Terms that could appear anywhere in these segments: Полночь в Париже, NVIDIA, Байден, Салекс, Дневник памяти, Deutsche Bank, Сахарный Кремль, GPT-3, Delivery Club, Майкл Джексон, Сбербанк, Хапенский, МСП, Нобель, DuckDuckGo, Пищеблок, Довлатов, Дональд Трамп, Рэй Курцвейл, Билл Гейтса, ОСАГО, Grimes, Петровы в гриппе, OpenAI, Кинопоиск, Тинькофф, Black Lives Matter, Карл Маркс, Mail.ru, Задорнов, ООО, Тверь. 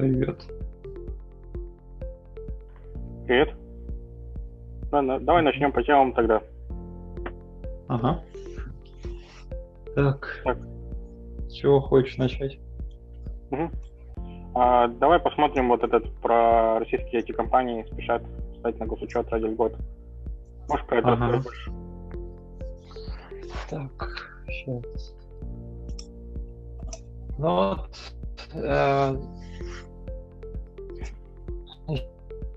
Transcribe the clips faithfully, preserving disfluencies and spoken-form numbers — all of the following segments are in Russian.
Привет. Привет. Ладно, давай начнем по темам тогда. Ага. Так. так. С чего хочешь начать? Угу. А, давай посмотрим вот этот про российские эти компании спешат встать на госучет ради льгот. Можешь про это ага. расскажешь? Так, сейчас. Ну вот. Э,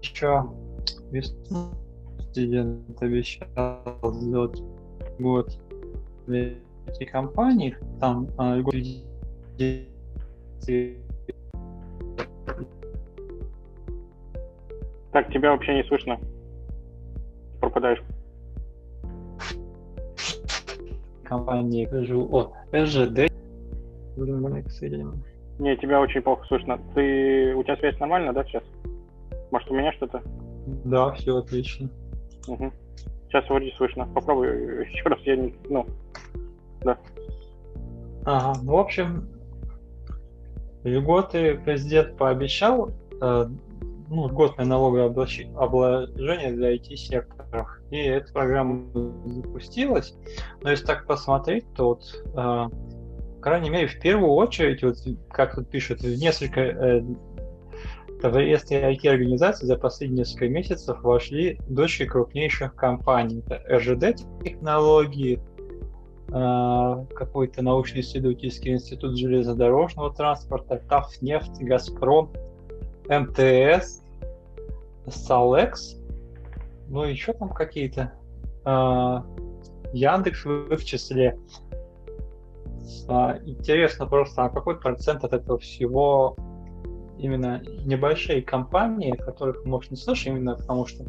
еще весной президент обещал сделать год для этих компаний, там э, год Так, тебя вообще не слышно. Пропадаешь. Компании, скажу, о, эр же дэ. Не, тебя очень плохо слышно. Ты, у тебя связь нормально, да, сейчас? Может, у меня что-то? Да, все отлично. Угу. Сейчас вроде слышно. Попробуй еще раз, я не, ну, да. Ага, ну, в общем, льготы президент пообещал, э, ну, льготное налоговое обложение для ай ти-секторов, и эта программа запустилась. Но если так посмотреть, то вот... Э, по крайней мере, в первую очередь, вот, как тут пишут, несколько э, в реестре ай ти-организаций за последние несколько месяцев вошли дочки крупнейших компаний. Это эр же дэ-технологии, э, какой-то научно-исследовательский институт железнодорожного транспорта, Татнефть, Газпром, эм тэ эс, Салекс, ну и еще там какие-то, э, Яндекс в их числе. Интересно просто, а какой процент от этого всего именно небольшие компании, которых, может, не слышим, именно потому что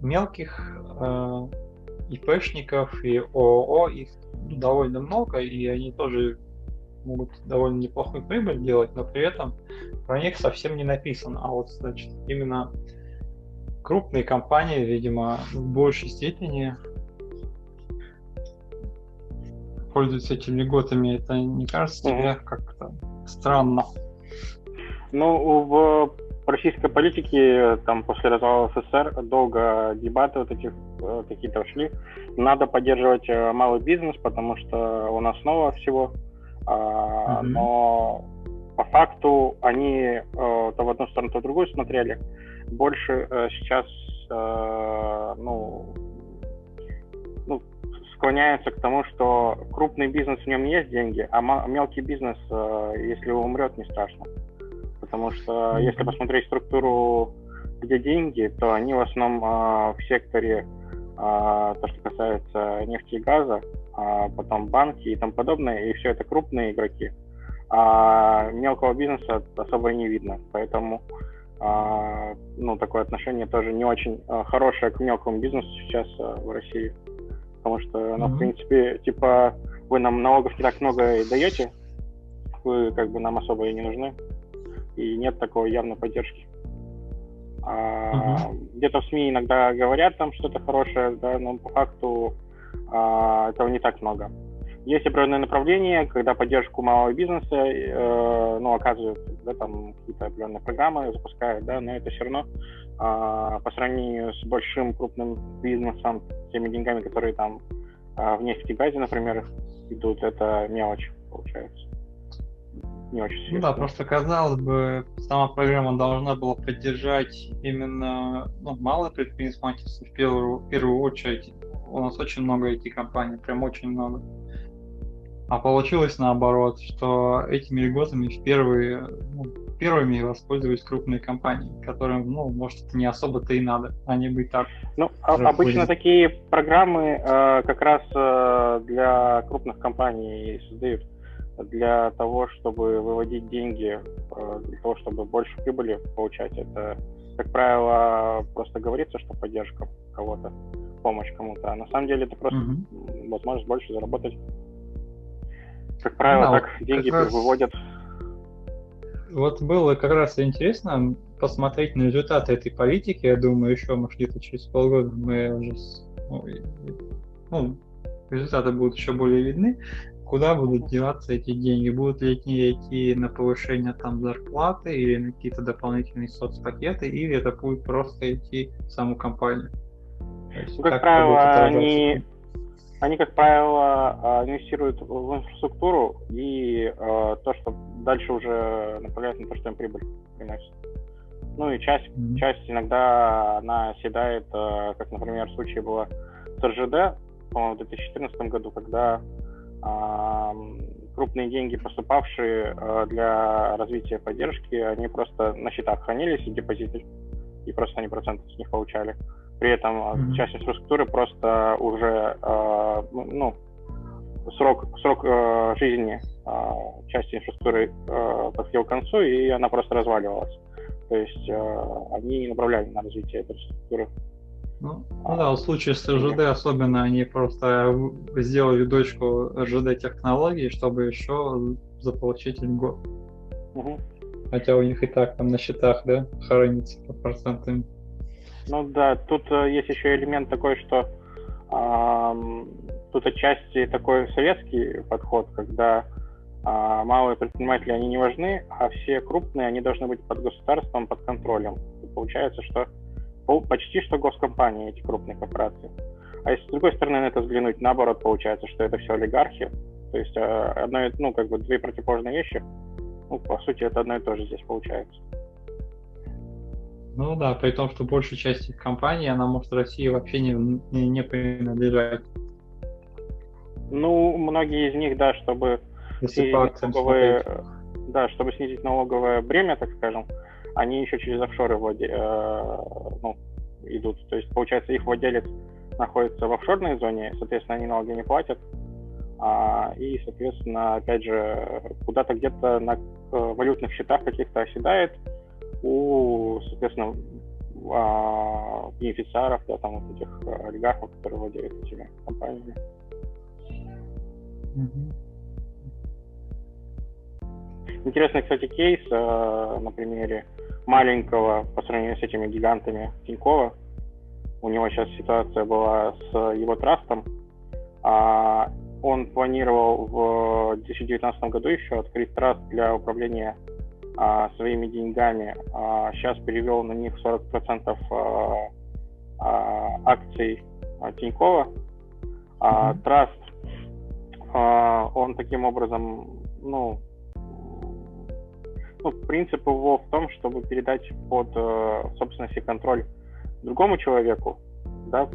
мелких э, ИПшников и ООО их довольно много, и они тоже могут довольно неплохую прибыль делать, но при этом про них совсем не написано. А вот, значит, именно крупные компании, видимо, в большей степени пользуются этими льготами, это не кажется тебе mm-hmm. как-то странно? Ну, в российской политике, там, после развала эс эс эс эр долго дебаты вот этих какие-то шли. Надо поддерживать малый бизнес, потому что он основа всего. Mm-hmm. Но по факту они то в одну сторону, то в другую смотрели. Больше сейчас, ну, ну, склоняются к тому, что крупный бизнес, в нем есть деньги, а м- мелкий бизнес, э, если умрет, не страшно. Потому что если посмотреть структуру, где деньги, то они в основном э, в секторе, э, то, что касается нефти и газа, э, потом банки и тому подобное, и все это крупные игроки. А мелкого бизнеса особо не видно, поэтому э, ну, такое отношение тоже не очень э, хорошее к мелкому бизнесу сейчас э, в России. Потому что, ну, mm-hmm. в принципе, типа, вы нам налогов не так много и даете, вы как бы нам особо и не нужны, и нет такой явной поддержки. А, mm-hmm. Где-то в СМИ иногда говорят там что-то хорошее, да, но по факту а, этого не так много. Есть определенное направление, когда поддержку малого бизнеса, э, ну, оказывают, да, там какие-то определенные программы запускают, да, но это все равно э, по сравнению с большим крупным бизнесом, теми деньгами, которые там э, в нефти и газе, например, идут, это мелочь получается. Не очень серьезно. Ну да, просто казалось бы, сама программа должна была поддержать именно, ну, малое предпринимательство в первую, в первую очередь. У нас очень много ай ти-компаний, прям очень много. А получилось наоборот, что этими льготами в первые, ну, первыми воспользовались крупные компании, которым, ну, может, это не особо-то и надо, они бы и так. Ну, обычно такие программы э, как раз э, для крупных компаний создают, для того, чтобы выводить деньги, э, для того, чтобы больше прибыли получать. Это, как правило, просто говорится, что поддержка кого-то, помощь кому-то, а на самом деле это просто mm-hmm. возможность больше заработать. Как правило, да, так вот деньги выводят. Вот было как раз интересно посмотреть на результаты этой политики. Я думаю, еще, может, где-то через полгода мы уже, ну, результаты будут еще более видны, куда будут деваться эти деньги, будут ли они идти на повышение там зарплаты или на какие-то дополнительные соцпакеты, или это будет просто идти в саму компанию. Есть, как, как правило, они, они, как правило, инвестируют в инфраструктуру и э, то, что дальше уже направляют на то, что им прибыль приносит. Ну и часть, mm-hmm. часть иногда она оседает, э, как, например, в случае было с эр жэ дэ, по-моему, в две тысячи четырнадцатом году, когда крупные деньги, поступавшие для развития поддержки, они просто на счетах хранились и депозиты, и просто они проценты с них получали. При этом mm-hmm. часть инфраструктуры просто уже, ну, срок, срок жизни части инфраструктуры подходил к концу, и она просто разваливалась. То есть они не направляли на развитие этой инфраструктуры. Ну, ну да, в случае с эр жэ дэ особенно они просто сделали дочку эр жэ дэ технологий, чтобы еще заполучить льгот. Угу. Хотя у них и так там на счетах, да, хоронится по процентам. Ну да, тут есть еще элемент такой, что э, тут отчасти такой советский подход, когда э, малые предприниматели, они не важны, а все крупные, они должны быть под государством, под контролем. И получается, что почти что госкомпании эти крупные корпорации. А если с другой стороны на это взглянуть, наоборот, получается, что это все олигархи. То есть одно, ну, как бы две противоположные вещи. Ну, по сути, это одно и то же здесь получается. Ну да, при том, что большая часть их компаний, она может России вообще не, не, не принадлежать. Ну, многие из них, да, чтобы снизить налоговые, да, чтобы снизить налоговое бремя, так скажем, они еще через офшоры владе... э, ну, идут. То есть, получается, их владелец находится в офшорной зоне, соответственно, они налоги не платят. А, и, соответственно, опять же, куда-то где-то на валютных счетах каких-то оседает у, соответственно, а, бенефициаров, да, там вот этих олигархов, которые владеют этими компаниями. Mm-hmm. Интересный, кстати, кейс э, на примере маленького по сравнению с этими гигантами Тинькова. У него сейчас ситуация была с его трастом. А, он планировал в две тысячи девятнадцатом году еще открыть траст для управления а, своими деньгами. А, сейчас перевел на них сорок процентов а, а, акций а, Тинькова. А, mm-hmm. Траст, а, он таким образом, ну, Ну, принцип его в том, чтобы передать под э, собственность и контроль другому человеку, да,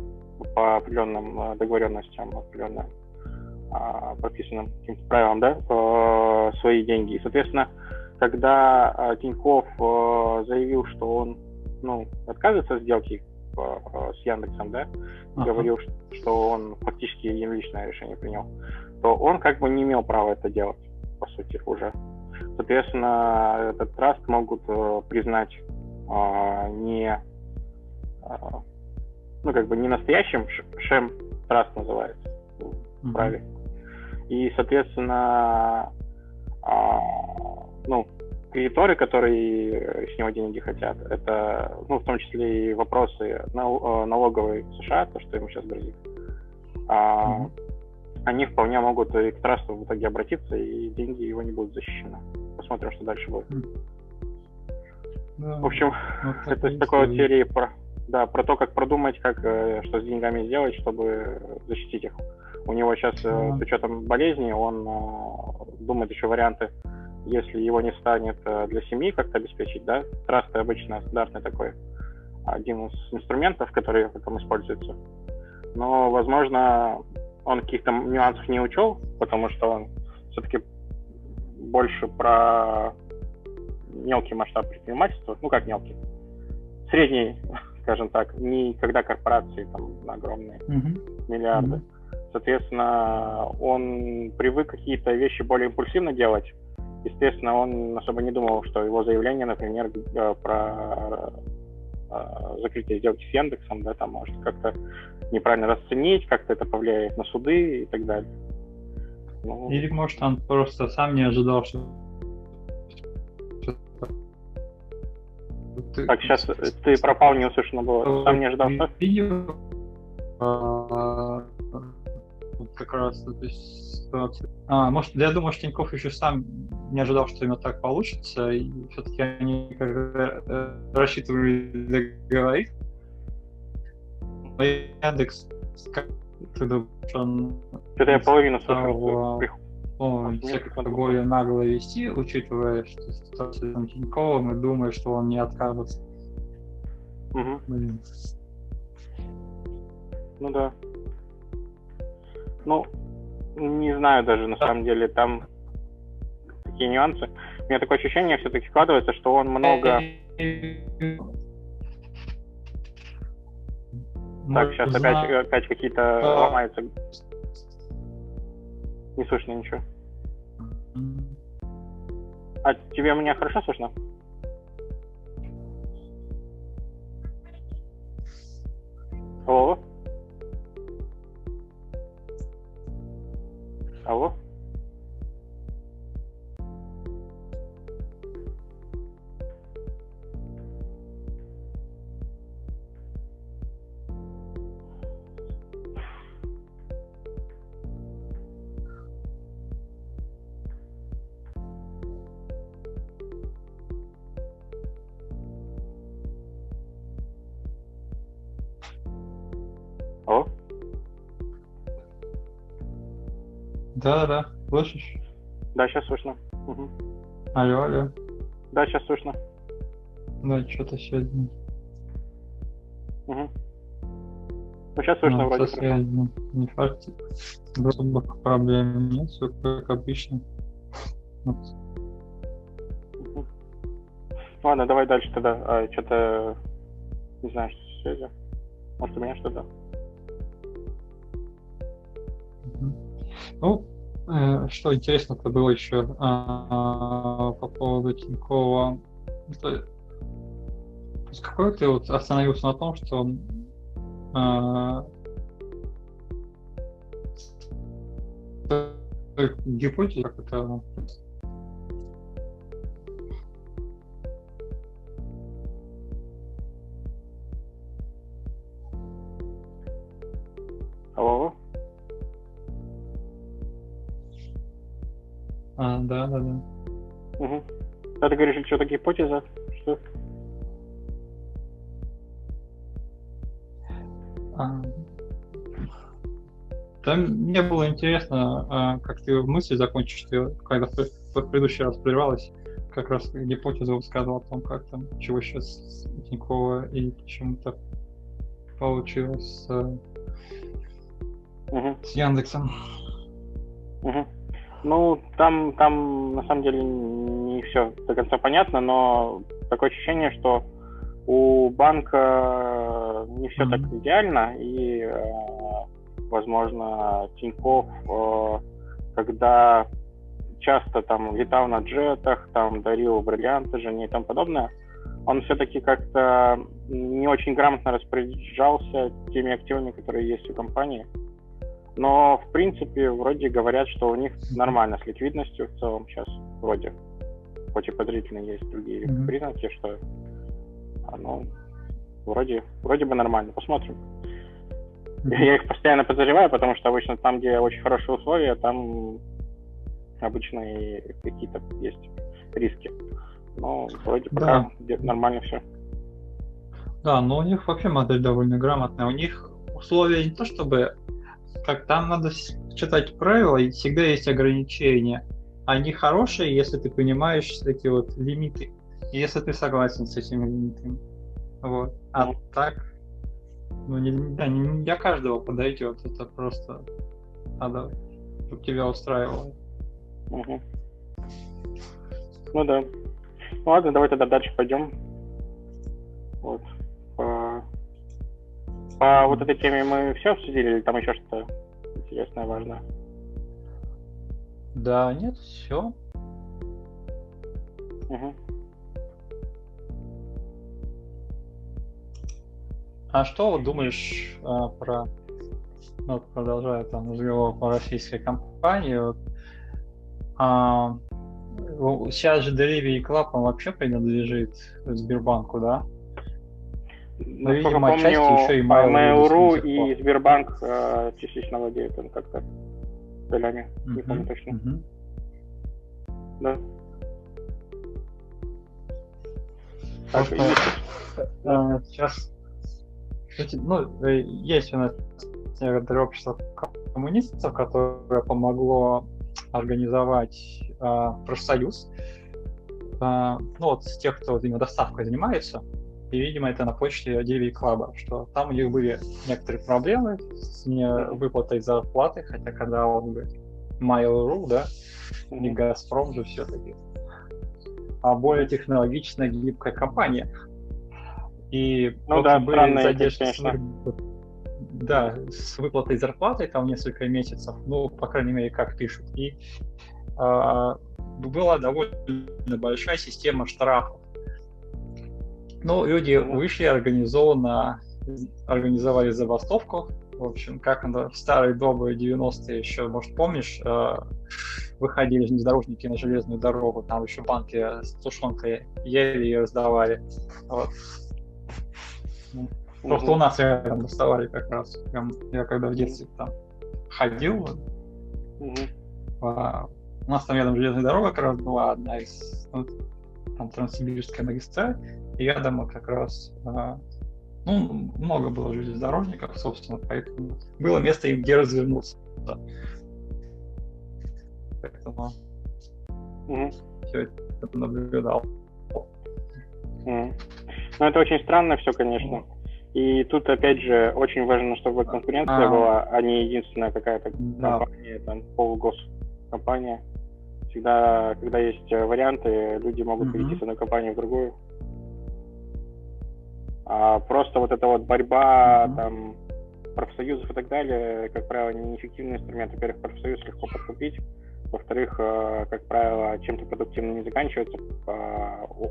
по определенным договоренностям, определенным э, прописанным каким-то правилам, да, э, свои деньги. И, соответственно, когда э, Тинькофф э, заявил, что он, ну, отказывается от сделки э, э, с Яндексом, да, uh-huh. говорил, что он фактически единоличное решение принял, то он как бы не имел права это делать, по сути, уже. Соответственно, этот траст могут э, признать э, не, э, ну, как бы не настоящим, шем траст называется в праве. Mm-hmm. И, соответственно, э, ну, кредиторы, которые с него деньги хотят, это, ну, в том числе и вопросы нал- налоговой в США, то, что им сейчас грозит, э, mm-hmm. они вполне могут и к трасту в итоге обратиться, и деньги его не будут защищены. Посмотрим, что дальше будет. Да, в общем, вот так это из такой вот серии про, да, про то, как продумать, как, что с деньгами сделать, чтобы защитить их. У него сейчас, да. с учетом болезни, он думает еще варианты, если его не станет, для семьи как-то обеспечить, да? Трасты обычно стандартный такой, один из инструментов, которые потом используются. Но, возможно, он каких-то нюансов не учел, потому что он все-таки больше про мелкий масштаб предпринимательства, ну как мелкий, средний, скажем так, не когда корпорации там огромные, mm-hmm. миллиарды. Mm-hmm. Соответственно, он привык какие-то вещи более импульсивно делать. Естественно, он особо не думал, что его заявление, например, про закрытие сделки с Яндексом, да, там может как-то неправильно расценить, как-то это повлияет на суды и так далее. Ну... Или, может, он просто сам не ожидал, что... Ты... Так, сейчас ты пропал, не услышно было. Сам не ожидал, что... как раз эту ситуацию. А, может, я думаю, что Тинькофф еще сам не ожидал, что именно так получится, и все-таки они как-то рассчитывали договорить. Но Яндекс, как ты думаешь, он половину стал более нагло вести, учитывая, что ситуация с Тиньковым, и думая, что он не откажется. Угу. Блин. Ну да. Ну, не знаю даже, на самом деле, там такие нюансы. У меня такое ощущение все-таки складывается, что он много... Так, сейчас опять, опять какие-то ломаются. Не слышно ничего. А тебе меня хорошо слышно? Алло? Алло? Алло? Да, да, слышишь? Да, сейчас слышно. Угу. Алло, алло. Да, сейчас слышно. Да, что-то сегодня. Угу. Ну, сейчас слышно, ну, вроде. Сейчас я не факт. Особых проблем нет, все как обычно. Вот. Угу. Ладно, давай дальше тогда. А, что-то... Не знаю, что с связью. Может, у меня что-то? Ну, э, что интересно-то было еще а, по поводу Тинькова. Это, с какой ты вот остановился на том, что он а, гипотеза, как это... А, да, да, да. Угу. Да, ты говоришь, что-то гипотеза, что? А... Там мне было интересно, как ты в мысли закончишь, ты, когда в предыдущий раз прервалась, как раз гипотезу высказывал о том, как там, чего сейчас Тинькова и почему-то получилось с, угу. с Яндексом. Угу. Ну, там, там на самом деле не все до конца понятно, но такое ощущение, что у банка не все mm-hmm. так идеально, и, возможно, Тинькофф, когда часто там летал на джетах, там дарил бриллианты жене и тому подобное, он все-таки как-то не очень грамотно распоряжался теми активами, которые есть у компании. Но, в принципе, вроде говорят, что у них нормально с ликвидностью в целом сейчас, вроде. Хоть и подозрительно есть другие mm-hmm. признаки, что оно вроде, вроде бы нормально. Посмотрим. Mm-hmm. Я их постоянно подозреваю, потому что обычно там, где очень хорошие условия, там обычно и какие-то есть риски. Но вроде пока да. нормально все. Да, но у них вообще модель довольно грамотная. У них условия не то чтобы... Так, там надо читать правила, и всегда есть ограничения. Они хорошие, если ты понимаешь эти вот лимиты, если ты согласен с этими лимитами. Вот. А так, ну, не, да, не для каждого подойдет, это просто надо, чтобы тебя устраивало. Угу. Ну да. Ну ладно, давай тогда дальше пойдем. Вот. По вот этой теме мы все обсудили, или там еще что-то интересное, важное? Да, нет, все. Угу. А что вот думаешь а, про, ну, продолжая там разговор по российской компании, вот, а, сейчас же Delivery Club вообще принадлежит Сбербанку, да? Ну, видимо, помню, еще и Mail.ru и Сбербанк э, частично владеет им как-то. долями, uh-huh, не помню точно. Uh-huh. Да. Так, просто, и... а, сейчас, ну, есть у нас дропчество коммунистов, которое помогло организовать а, профсоюз. А, ну, вот с тех, кто вот, именно доставкой занимается. И, видимо, это на почте Delivery Club, что там у них были некоторые проблемы с невыплатой зарплаты, хотя когда он говорит Mail.ru, да, и Газпром же все-таки, а более технологичная, гибкая компания. И ну, да, были задержки с, да, с выплатой зарплаты там несколько месяцев, ну, по крайней мере, как пишут. И а, была довольно большая система штрафов. Ну, люди вышли, организованно организовали забастовку. В общем, как в старые добрые девяностые еще, может, помнишь, выходили железнодорожники на железную дорогу, там еще банки с тушенкой ели и раздавали. Вот. Угу. Просто у нас рядом доставали как раз. Я когда в детстве там ходил, угу. у нас там рядом железная дорога как раз была, одна из, ну, там Транссибирская магистраль. И я думаю, как раз, ну, много было железнодорожников, собственно, поэтому было место, где развернуться. Поэтому mm-hmm. все это наблюдал. Mm-hmm. Ну, это очень странно все, конечно. И тут, опять же, очень важно, чтобы конкуренция а, была, а не единственная какая-то да. компания, там, полугоскомпания. Всегда, когда есть варианты, люди могут mm-hmm. перейти с одной компании в другую. А просто вот эта вот борьба mm-hmm. там, профсоюзов и так далее, как правило, неэффективный инструмент. Во-первых, профсоюз легко подкупить. Во-вторых, как правило, чем-то продуктивно не заканчивается,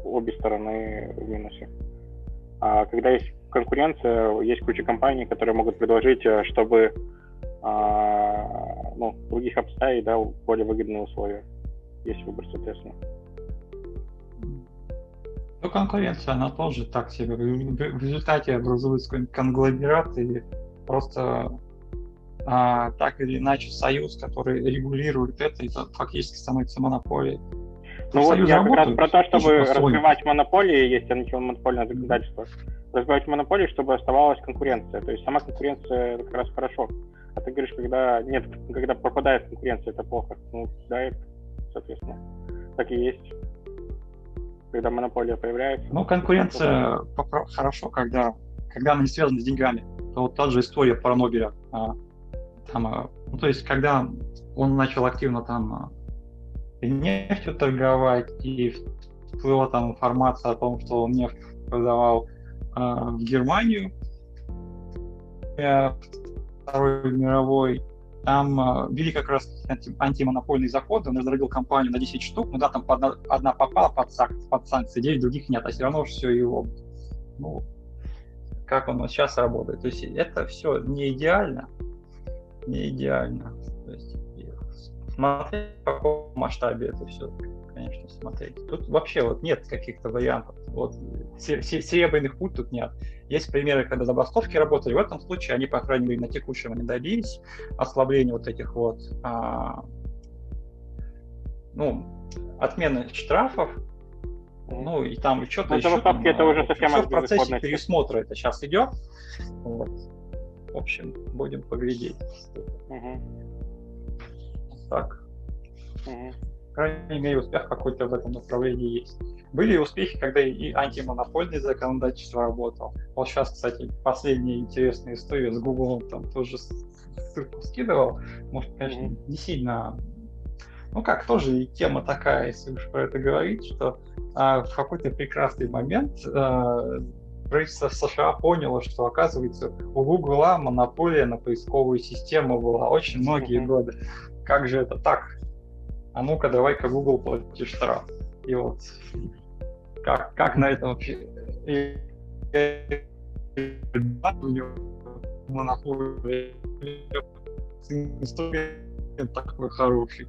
обе стороны в минусе. А когда есть конкуренция, есть куча компаний, которые могут предложить, чтобы ну, других обставить, да, более выгодные условия. Есть выбор, соответственно. Ну, конкуренция, она тоже так себе. В результате образуется какой-нибудь конгломерат и просто а, так или иначе союз, который регулирует это, и фактически становится монополией. Ну вот я как раз про то, чтобы развивать монополии, есть антимонопольное законодательство, развивать монополии, чтобы оставалась конкуренция. То есть сама конкуренция это как раз хорошо. А ты говоришь, когда нет, когда пропадает конкуренция, это плохо. Ну, да, это, соответственно, так и есть. Когда монополия появляется... Ну, конкуренция попро- хорошо, когда, когда она не связана с деньгами. То вот та же история про Нобеля. А, там, а, ну, то есть, когда он начал активно там и нефтью торговать, и всплыла там информация о том, что он нефть продавал а, в Германию, Второй мировой, там а, вели как раз анти- антимонопольные заходы, он разорил компанию на десять штук, ну да, там одна, одна попала под, сак- под санкции, девять других нет, а все равно все его, ну, как он сейчас работает. То есть это все не идеально, не идеально. То есть смотреть, в каком масштабе это все, конечно, смотреть. Тут вообще вот нет каких-то вариантов, вот серебряных пуль тут нет. Есть примеры, когда забастовки работали. В этом случае они, по крайней мере, на текущем не добились ослабления вот этих вот, а, ну, отмены штрафов, ну, и там что-то еще. Забастовки это уже совсем все в процессе пересмотра это сейчас идет. Вот. В общем, будем поглядеть. Угу. Так. Угу. По крайней мере, успех какой-то в этом направлении есть. Были успехи, когда и антимонопольное законодательство работало. Вот сейчас, кстати, последняя интересная история с Google, там тоже ссылку скидывал. Может, конечно, mm-hmm. не сильно... Ну как, тоже и тема такая, если уж про это говорить, что а, в какой-то прекрасный момент а, правительство США поняло, что, оказывается, у Google монополия на поисковую систему была очень многие mm-hmm. годы. Как же это так? А ну-ка, давай-ка Google плати штраф. И вот как, как на этом вообще... Инструмент такой хороший.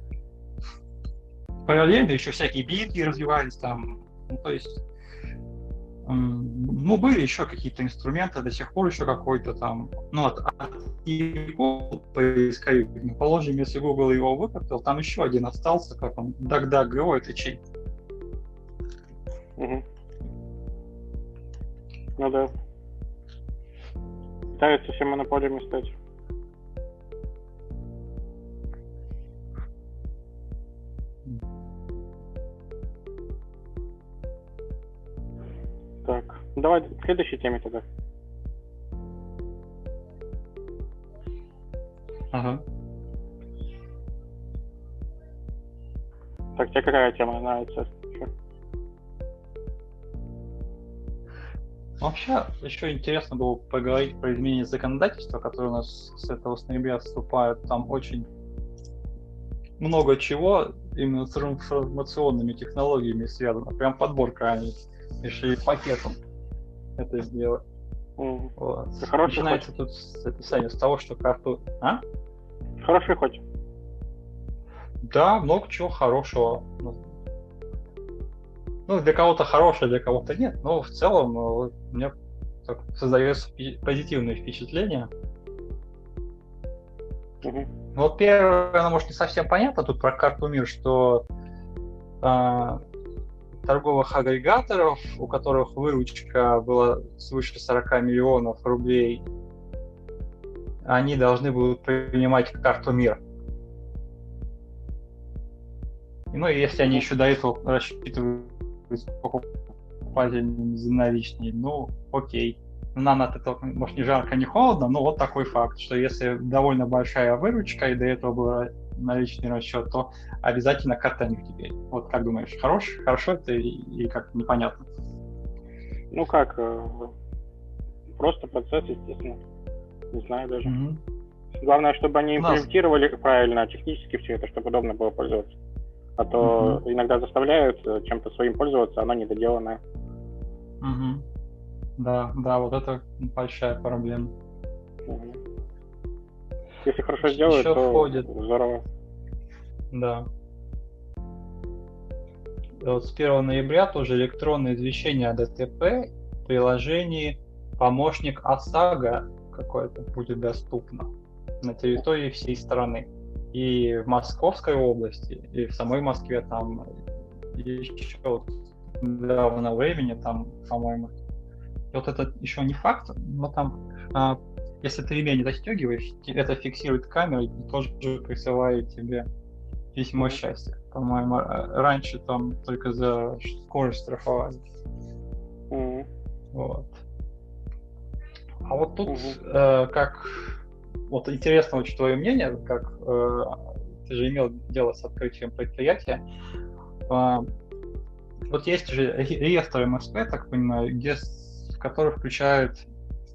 Параллельно еще всякие битки развивались там. Ну, то есть, ну, были еще какие-то инструменты, до сих пор еще какой-то там, ну, от и Google поисковик. Мы положим, если Google его выкопил, там еще один остался, как он, DuckDuckGo, это чей? Угу. Ну да. Пытаются все монополиями стать. Так, давай к следующей теме тогда. Ага. Так, тебе какая тема нравится? Вообще, еще интересно было поговорить про изменение законодательства, которое у нас с этого с ноября вступает. Там очень много чего именно с информационными технологиями связано. Прям подборка, они решили пакетом это сделать. Mm. Вот. Начинается тут с, это, Саня, с того, что карту... А? Хороший хоть. Да, много чего хорошего. Ну, для кого-то хорошее, для кого-то нет, но в целом вот, у меня так, создается позитивное впечатление. Угу. Вот первое, оно, может, не совсем понятно тут про карту мир, что э, торговых агрегаторов, у которых выручка была свыше сорок миллионов рублей, они должны будут принимать карту мир. Ну, и если они еще до этого рассчитывают покупателям за наличные, ну окей. Нам от этого, может, не жарко, не холодно, но вот такой факт, что если довольно большая выручка и до этого был наличный расчет, то обязательно карта них теперь. Вот как думаешь, хорош, хорошо это и, и как непонятно? Ну как, просто процесс, естественно. Не знаю даже. Угу. Главное, чтобы они имплементировали правильно, технически все это, чтобы удобно было пользоваться. А то uh-huh. иногда заставляют чем-то своим пользоваться, оно недоделанное. Uh-huh. Да, да, вот это большая проблема. Uh-huh. Если хорошо сделают, еще то входит. Здорово. Да. Вот с первого ноября тоже электронное извещение о ДТП в приложении «Помощник ОСАГО» какое-то будет доступно на территории всей страны. И в Московской области, и в самой Москве там еще вот недавно времени, там, по-моему, вот это еще не факт, но там, а, если ты ремень застегиваешь, это фиксирует камера и тоже присылает тебе письмо счастья. По-моему, раньше там только за скорость штрафовали. Mm-hmm. Вот. А вот тут mm-hmm. э, как... Вот интересно очень твое мнение, как э, ты же имел дело с открытием предприятия. Э, вот есть же реестр МСП, так понимаю, где, в который включают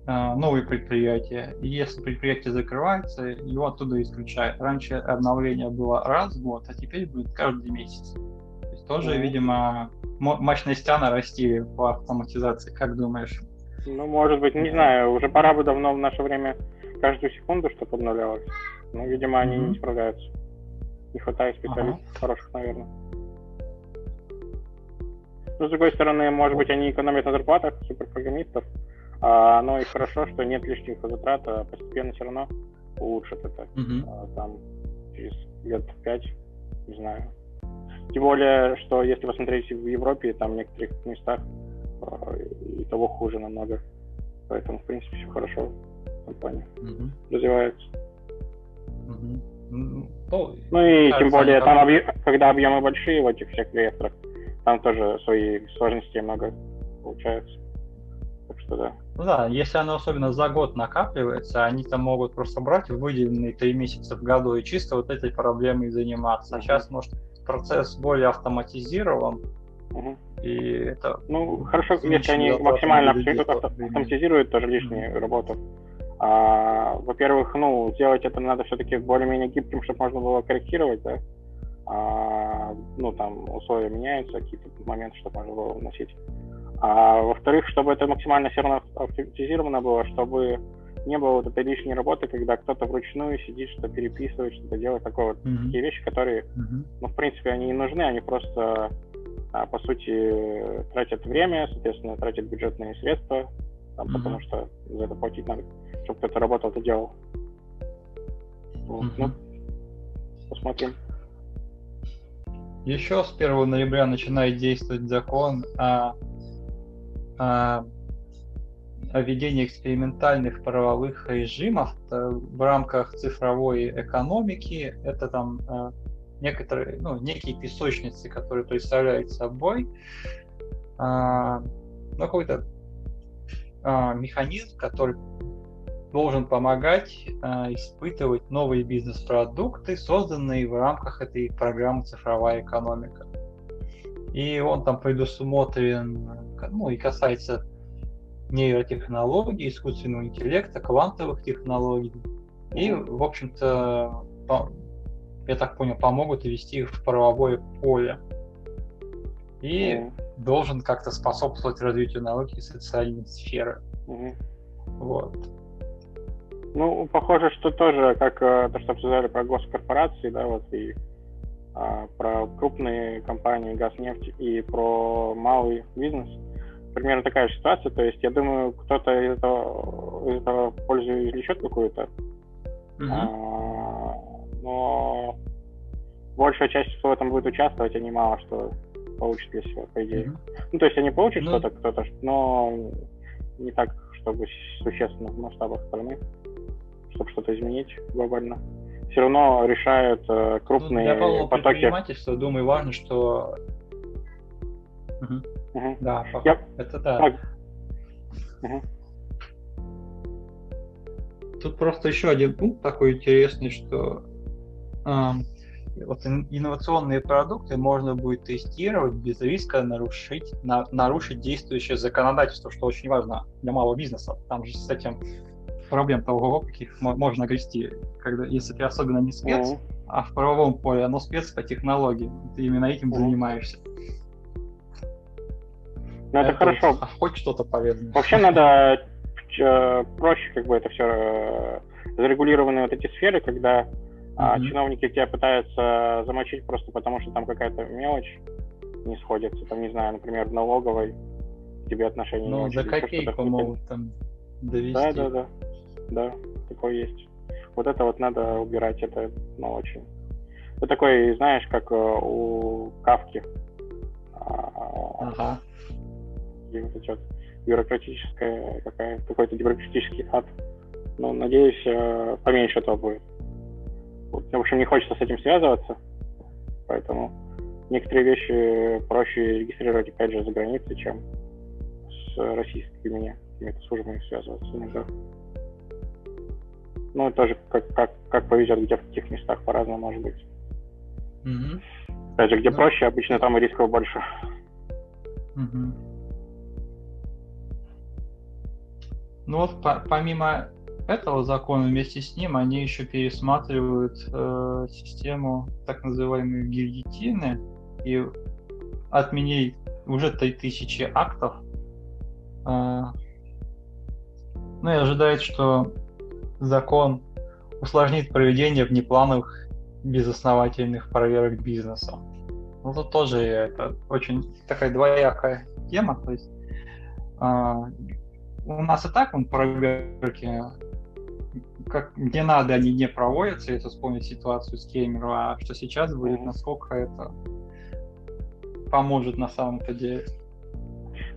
э, новые предприятия. И если предприятие закрывается, его оттуда исключают. Раньше обновление было раз в год, а теперь будет каждый месяц. То есть тоже, mm-hmm. видимо, мощности нарастили по автоматизации, как думаешь? Ну, может быть, не знаю, уже пора бы давно в наше время... каждую секунду что-то обновлялось. Ну, видимо, они mm-hmm. не справляются. Не хватает специалистов uh-huh. хороших, наверное. Но, с другой стороны, может быть, они экономят на зарплатах суперпрограммистов, а, но и хорошо, что нет лишних затрат, а постепенно все равно улучшат это. Mm-hmm. А, там, через лет пять, не знаю. Тем более, что если посмотреть в Европе, там в некоторых местах а, и того хуже намного. Поэтому, в принципе, все хорошо. Компания угу. развивается. Угу. Ну, то, ну и тем более, там объ... когда объемы большие в этих всех реестрах, там тоже свои сложности много получаются. Так что да. Ну да, если оно особенно за год накапливается, они там могут просто брать выделенные три месяца в году и чисто вот этой проблемой заниматься. А сейчас, может, процесс более автоматизирован. Угу. И это... Ну, хорошо, если они максимально автоматизируют, тоже лишние угу. работы. А, во-первых, ну, делать это надо все-таки более-менее гибким, чтобы можно было корректировать, да? А, ну, там, условия меняются, какие-то моменты, чтобы можно было вносить. А, во-вторых, чтобы это максимально все равно автоматизировано было, чтобы не было вот этой лишней работы, когда кто-то вручную сидит, что-то переписывает, что-то делает, такое вот. Mm-hmm. Такие вещи, которые, mm-hmm. ну, в принципе, они не нужны, они просто, а, по сути, тратят время, соответственно, тратят бюджетные средства, там, mm-hmm. потому что за это платить надо, чтобы кто-то работал, это делал. Вот, ну, посмотрим. Еще с первого ноября начинает действовать закон о, о, о введении экспериментальных правовых режимов в рамках цифровой экономики. Это там некоторые, ну, некие песочницы, которые представляют собой а, ну, какой-то а, механизм, который должен помогать э, испытывать новые бизнес-продукты, созданные в рамках этой программы «Цифровая экономика». И он там предусмотрен, ну, и касается нейротехнологий, искусственного интеллекта, клантовых технологий. И, в общем-то, по, я так понял, помогут ввести их в правовое поле. И mm-hmm. должен как-то способствовать развитию науки и социальной сферы. Mm-hmm. Вот. Ну, похоже, что тоже, как э, то, что обсуждали про госкорпорации, да, вот, и э, про крупные компании, Газнефть, и про малый бизнес. Примерно такая же ситуация, то есть, я думаю, кто-то из этого, из этого пользу извлечет какую-то, угу. а, но большая часть, кто в этом будет участвовать, они мало что получат для себя, по идее. Угу. Ну, то есть, они получат ну... что-то, кто-то, но не так, чтобы существенно в масштабах страны. Чтобы что-то изменить глобально, все равно решают э, крупные ну, для потоки. Предпринимательство, думаю, важно, что. Угу. Угу. Да, я... это да. Угу. Тут просто еще один пункт такой интересный, что э, вот инновационные продукты можно будет тестировать без риска нарушить на, нарушить действующее законодательство, что очень важно для малого бизнеса. Там же с этим проблем того, каких можно грести, когда, если ты особенно не спец, mm-hmm. а в правовом поле, оно спец по технологии. Ты именно этим mm-hmm. занимаешься. Ну, это, это хорошо. Вот, а хоть что-то полезное. Вообще надо э, проще как бы это все э, зарегулированы вот эти сферы, когда э, mm-hmm. чиновники тебя пытаются замочить просто потому, что там какая-то мелочь не сходится. Там, не знаю, например, в налоговой к тебе отношения ну, не очень. Ну, за копейку могут там довести. Да, да, да. Да, такое есть. Вот это вот надо убирать, это, ну, очень. Это такой, знаешь, как у Кафки. Ага. И вот это бюрократическое, какой-то бюрократический ад. Ну, надеюсь, поменьше этого будет. Вот, в общем, не хочется с этим связываться, поэтому некоторые вещи проще регистрировать, опять же, за границей, чем с российскими какими-то службами связываться иногда. Ну, тоже как, как, как повезет, где в каких местах по-разному может быть. Mm-hmm. Опять же, где да. проще, обычно там и рисков больше. Mm-hmm. Ну вот, по- помимо этого закона, вместе с ним они еще пересматривают э, систему так называемой гильотины и отменить уже три тысячи актов. Э, ну и ожидает, что закон усложнит проведение внеплановых безосновательных проверок бизнеса. Ну, тут тоже это очень такая двоякая тема. То есть, а, у нас и так вон, проверки, как, где надо, они не проводятся, если вспомнить ситуацию с Кемером, а что сейчас будет, насколько это поможет на самом-то деле.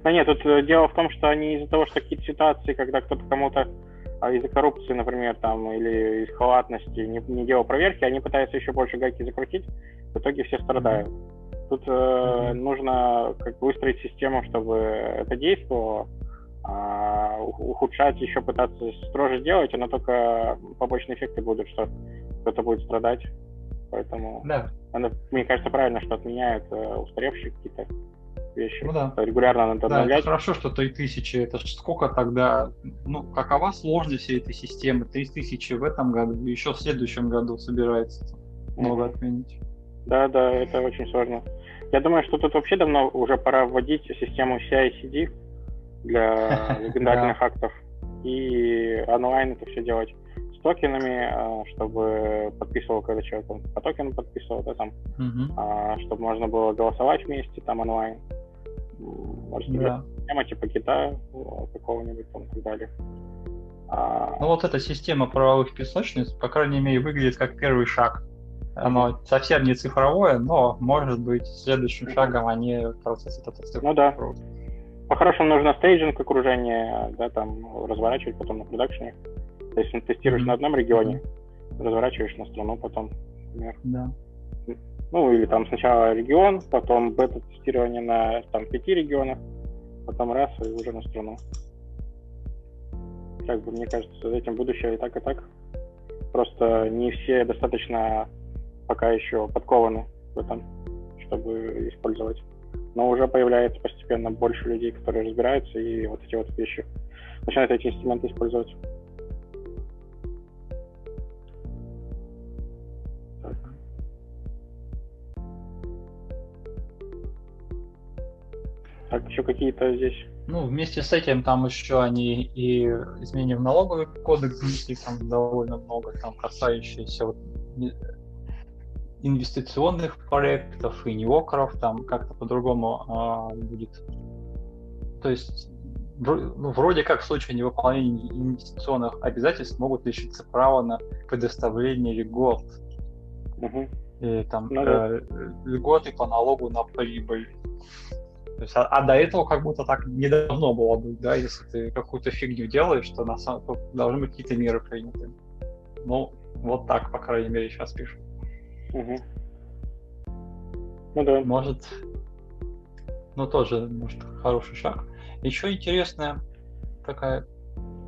Да нет, тут дело в том, что они из-за того, что какие-то ситуации, когда кто-то кому-то а из-за коррупции, например, там, или из халатности, не, не делал проверки, они пытаются еще больше гайки закрутить, в итоге все страдают. Тут э, mm-hmm. нужно как бы выстроить систему, чтобы это действовало, а ухудшать, еще пытаться строже делать, но только побочные эффекты будут, что кто-то будет страдать. Поэтому, yeah. оно, мне кажется, правильно, что отменяют э, устаревшие какие-то вещи. Ну, да. Регулярно надо обновлять. Да, это хорошо, что три тысячи. Это сколько тогда... Ну, какова сложность всей этой системы? три тысячи в этом году, еще в следующем году собирается много mm-hmm. отменить. Да, да, это очень сложно. Я думаю, что тут вообще давно уже пора вводить систему си ай си ди для законодательных актов. И онлайн это все делать с токенами, чтобы подписывал, когда человек по токену подписывал, да, там, чтобы можно было голосовать вместе, там, онлайн. Может, да. тема типа Китая, какого-нибудь там и так далее. Ну вот эта система правовых песочниц, по крайней мере, выглядит как первый шаг. Оно совсем не цифровое, но, может быть, следующим шагом они процесс этот цифровой. Ну да. По-хорошему нужно стейджинг, окружение, да, там, разворачивать потом на продакшене. То есть тестируешь mm-hmm. на одном регионе, разворачиваешь на страну потом, например. Да. Ну, или там сначала регион, потом бета-тестирование на там, пяти регионах, потом раз и уже на страну. Как бы, мне кажется, за этим будущее и так, и так. Просто не все достаточно пока еще подкованы в этом, чтобы использовать. Но уже появляется постепенно больше людей, которые разбираются, и вот эти вот вещи начинают эти инструменты использовать. Так, еще какие-то здесь... Ну, вместе с этим там еще они и изменения в налоговый кодекс внесли, там довольно много, там касающиеся вот инвестиционных проектов и неокров, там как-то по-другому а, будет. То есть, ну, вроде как в случае невыполнения инвестиционных обязательств могут лишиться права на предоставление льгот. Угу. И, там, ну, э, да. Льготы по налогу на прибыль. То есть, а, а до этого как будто так не давно было бы, да, если ты какую-то фигню делаешь, то на самом деле должны быть какие-то меры приняты. Ну, вот так, по крайней мере, сейчас пишут. Угу. Ну да. Может, ну тоже, может, хороший шаг. Еще интересная такая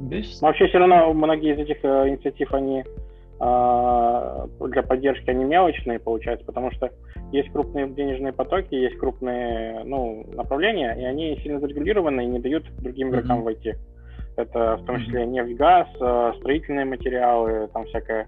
вещь. Но вообще все равно многие из этих э, инициатив, они э, для поддержки, они мелочные, получается, потому что есть крупные денежные потоки, есть крупные, ну, направления, и они сильно зарегулированы и не дают другим игрокам mm-hmm. войти. Это в том mm-hmm. числе нефть, газ, строительные материалы, там всякое,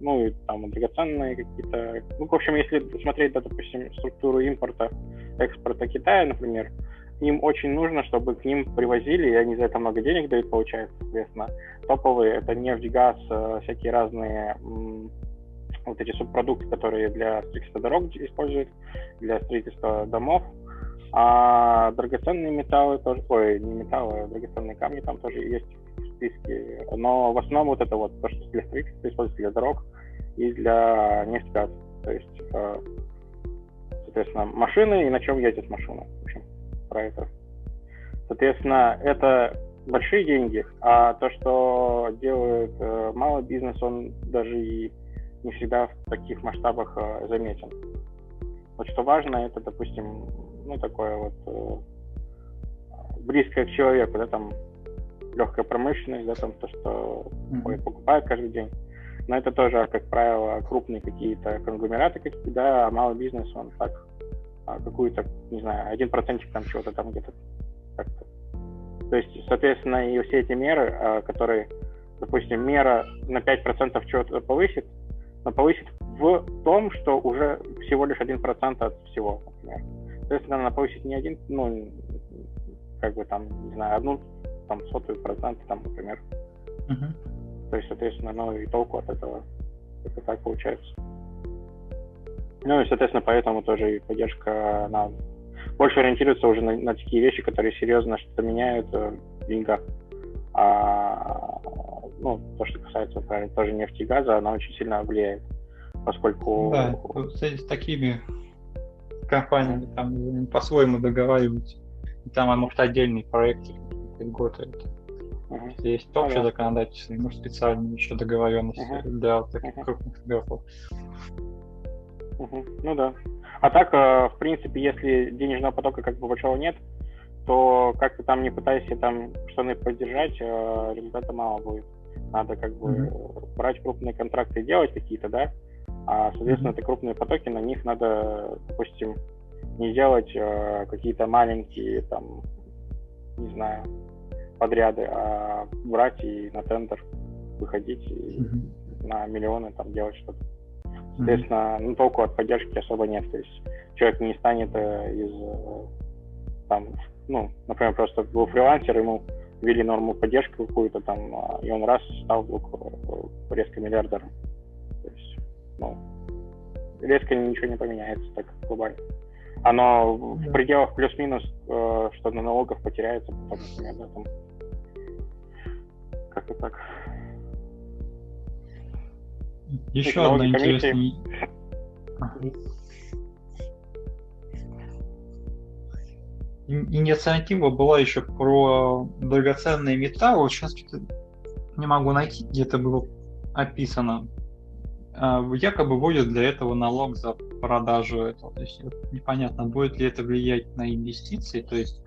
ну, и там драгоценные какие-то. Ну, в общем, если смотреть, да, допустим, структуру импорта, экспорта Китая, например, им очень нужно, чтобы к ним привозили, и они за это много денег дают, получается, соответственно. Топовые — это нефть, газ, всякие разные... вот эти субпродукты, которые для строительства дорог используют, для строительства домов, а драгоценные металлы тоже, ой, не металлы, а драгоценные камни там тоже есть в списке, но в основном вот это вот, то, что для строительства используется, для дорог и для нефтегаз, то есть, соответственно, машины и на чем ездят машины, в общем, про это. Соответственно, это большие деньги, а то, что делает малый бизнес, он даже и не всегда в таких масштабах э, заметен. Вот что важно, это, допустим, ну, такое вот э, близкое к человеку, да, там, легкая промышленность, да, там, то, что mm-hmm. покупают каждый день. Но это тоже, как правило, крупные какие-то конгломераты какие-то, да, а малый бизнес, он так, какую-то, не знаю, один процентик там чего-то там где-то как-то. То есть, соответственно, и все эти меры, э, которые, допустим, мера на пять процентов чего-то повысит, но повысит в том, что уже всего лишь один процент от всего, например. Соответственно, она повысит не один, ну, как бы там, не знаю, одну, там, сотую процент, там, например. Uh-huh. То есть, соответственно, ну, и толку от этого. Это так получается. Ну, и, соответственно, поэтому тоже и поддержка, она больше ориентируется уже на, на такие вещи, которые серьезно что-то меняют в деньгах. А, ну, то, что касается, правильно, тоже нефти и газа, она очень сильно влияет, поскольку... Да, с такими компаниями там по-своему договариваются. И там, может, отдельные проекты, льготы. Угу. Есть общее а, законодательство, может, специальные еще договоренности угу. для таких угу. крупных игроков. Угу. Ну да. А так, в принципе, если денежного потока как бы большого нет, то как ты там не пытайся там что-то поддержать, результата мало будет. Надо как бы mm-hmm. брать крупные контракты и делать какие-то, да, а, соответственно, mm-hmm. это крупные потоки, на них надо, допустим, не делать а, какие-то маленькие там, не знаю, подряды, а брать и на тендер выходить и mm-hmm. на миллионы там делать что-то. Соответственно, ну, толку от поддержки особо нет, то есть человек не станет из там, ну, например, просто был фрилансер, ему ввели норму поддержки какую-то там, и он раз стал вдруг резко миллиардером. То есть, ну, резко ничего не поменяется так глобально. Оно в пределах плюс-минус, что на налогов потеряется, потом, например, да, там, как-то так. Еще одна интересная... Инициатива была еще про драгоценные металлы. Сейчас не могу найти, где это было описано. Якобы вводят для этого налог за продажу этого. То есть непонятно, будет ли это влиять на инвестиции. То есть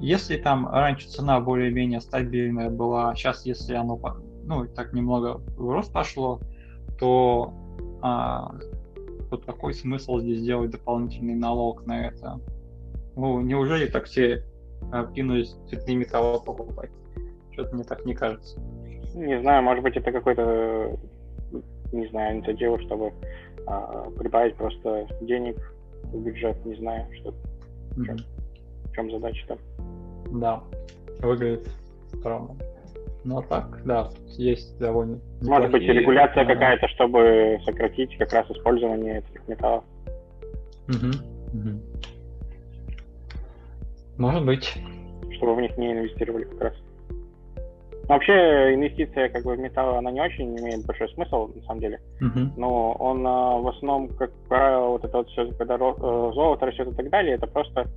если там раньше цена более-менее стабильная была, сейчас если оно, ну, так немного в рост пошло, то вот какой смысл здесь делать дополнительный налог на это? Ну, неужели так все кинулись цветные металлы покупать? Что-то мне так не кажется. Не знаю, может быть, это какой-то, не знаю, инициатива, чтобы а, прибавить просто денег в бюджет, не знаю, что. Mm-hmm. чем, в чем задача-то. Да, выглядит странно. Но так, да, есть довольно... Может быть, регуляция а... какая-то, чтобы сократить как раз использование этих металлов. Mm-hmm. Mm-hmm. Может быть. Чтобы в них не инвестировали как раз. Но вообще инвестиция как бы в металл, она не очень имеет большой смысл, на самом деле. Uh-huh. Но он в основном, как правило, вот это вот все, когда золото растет и так далее, это просто,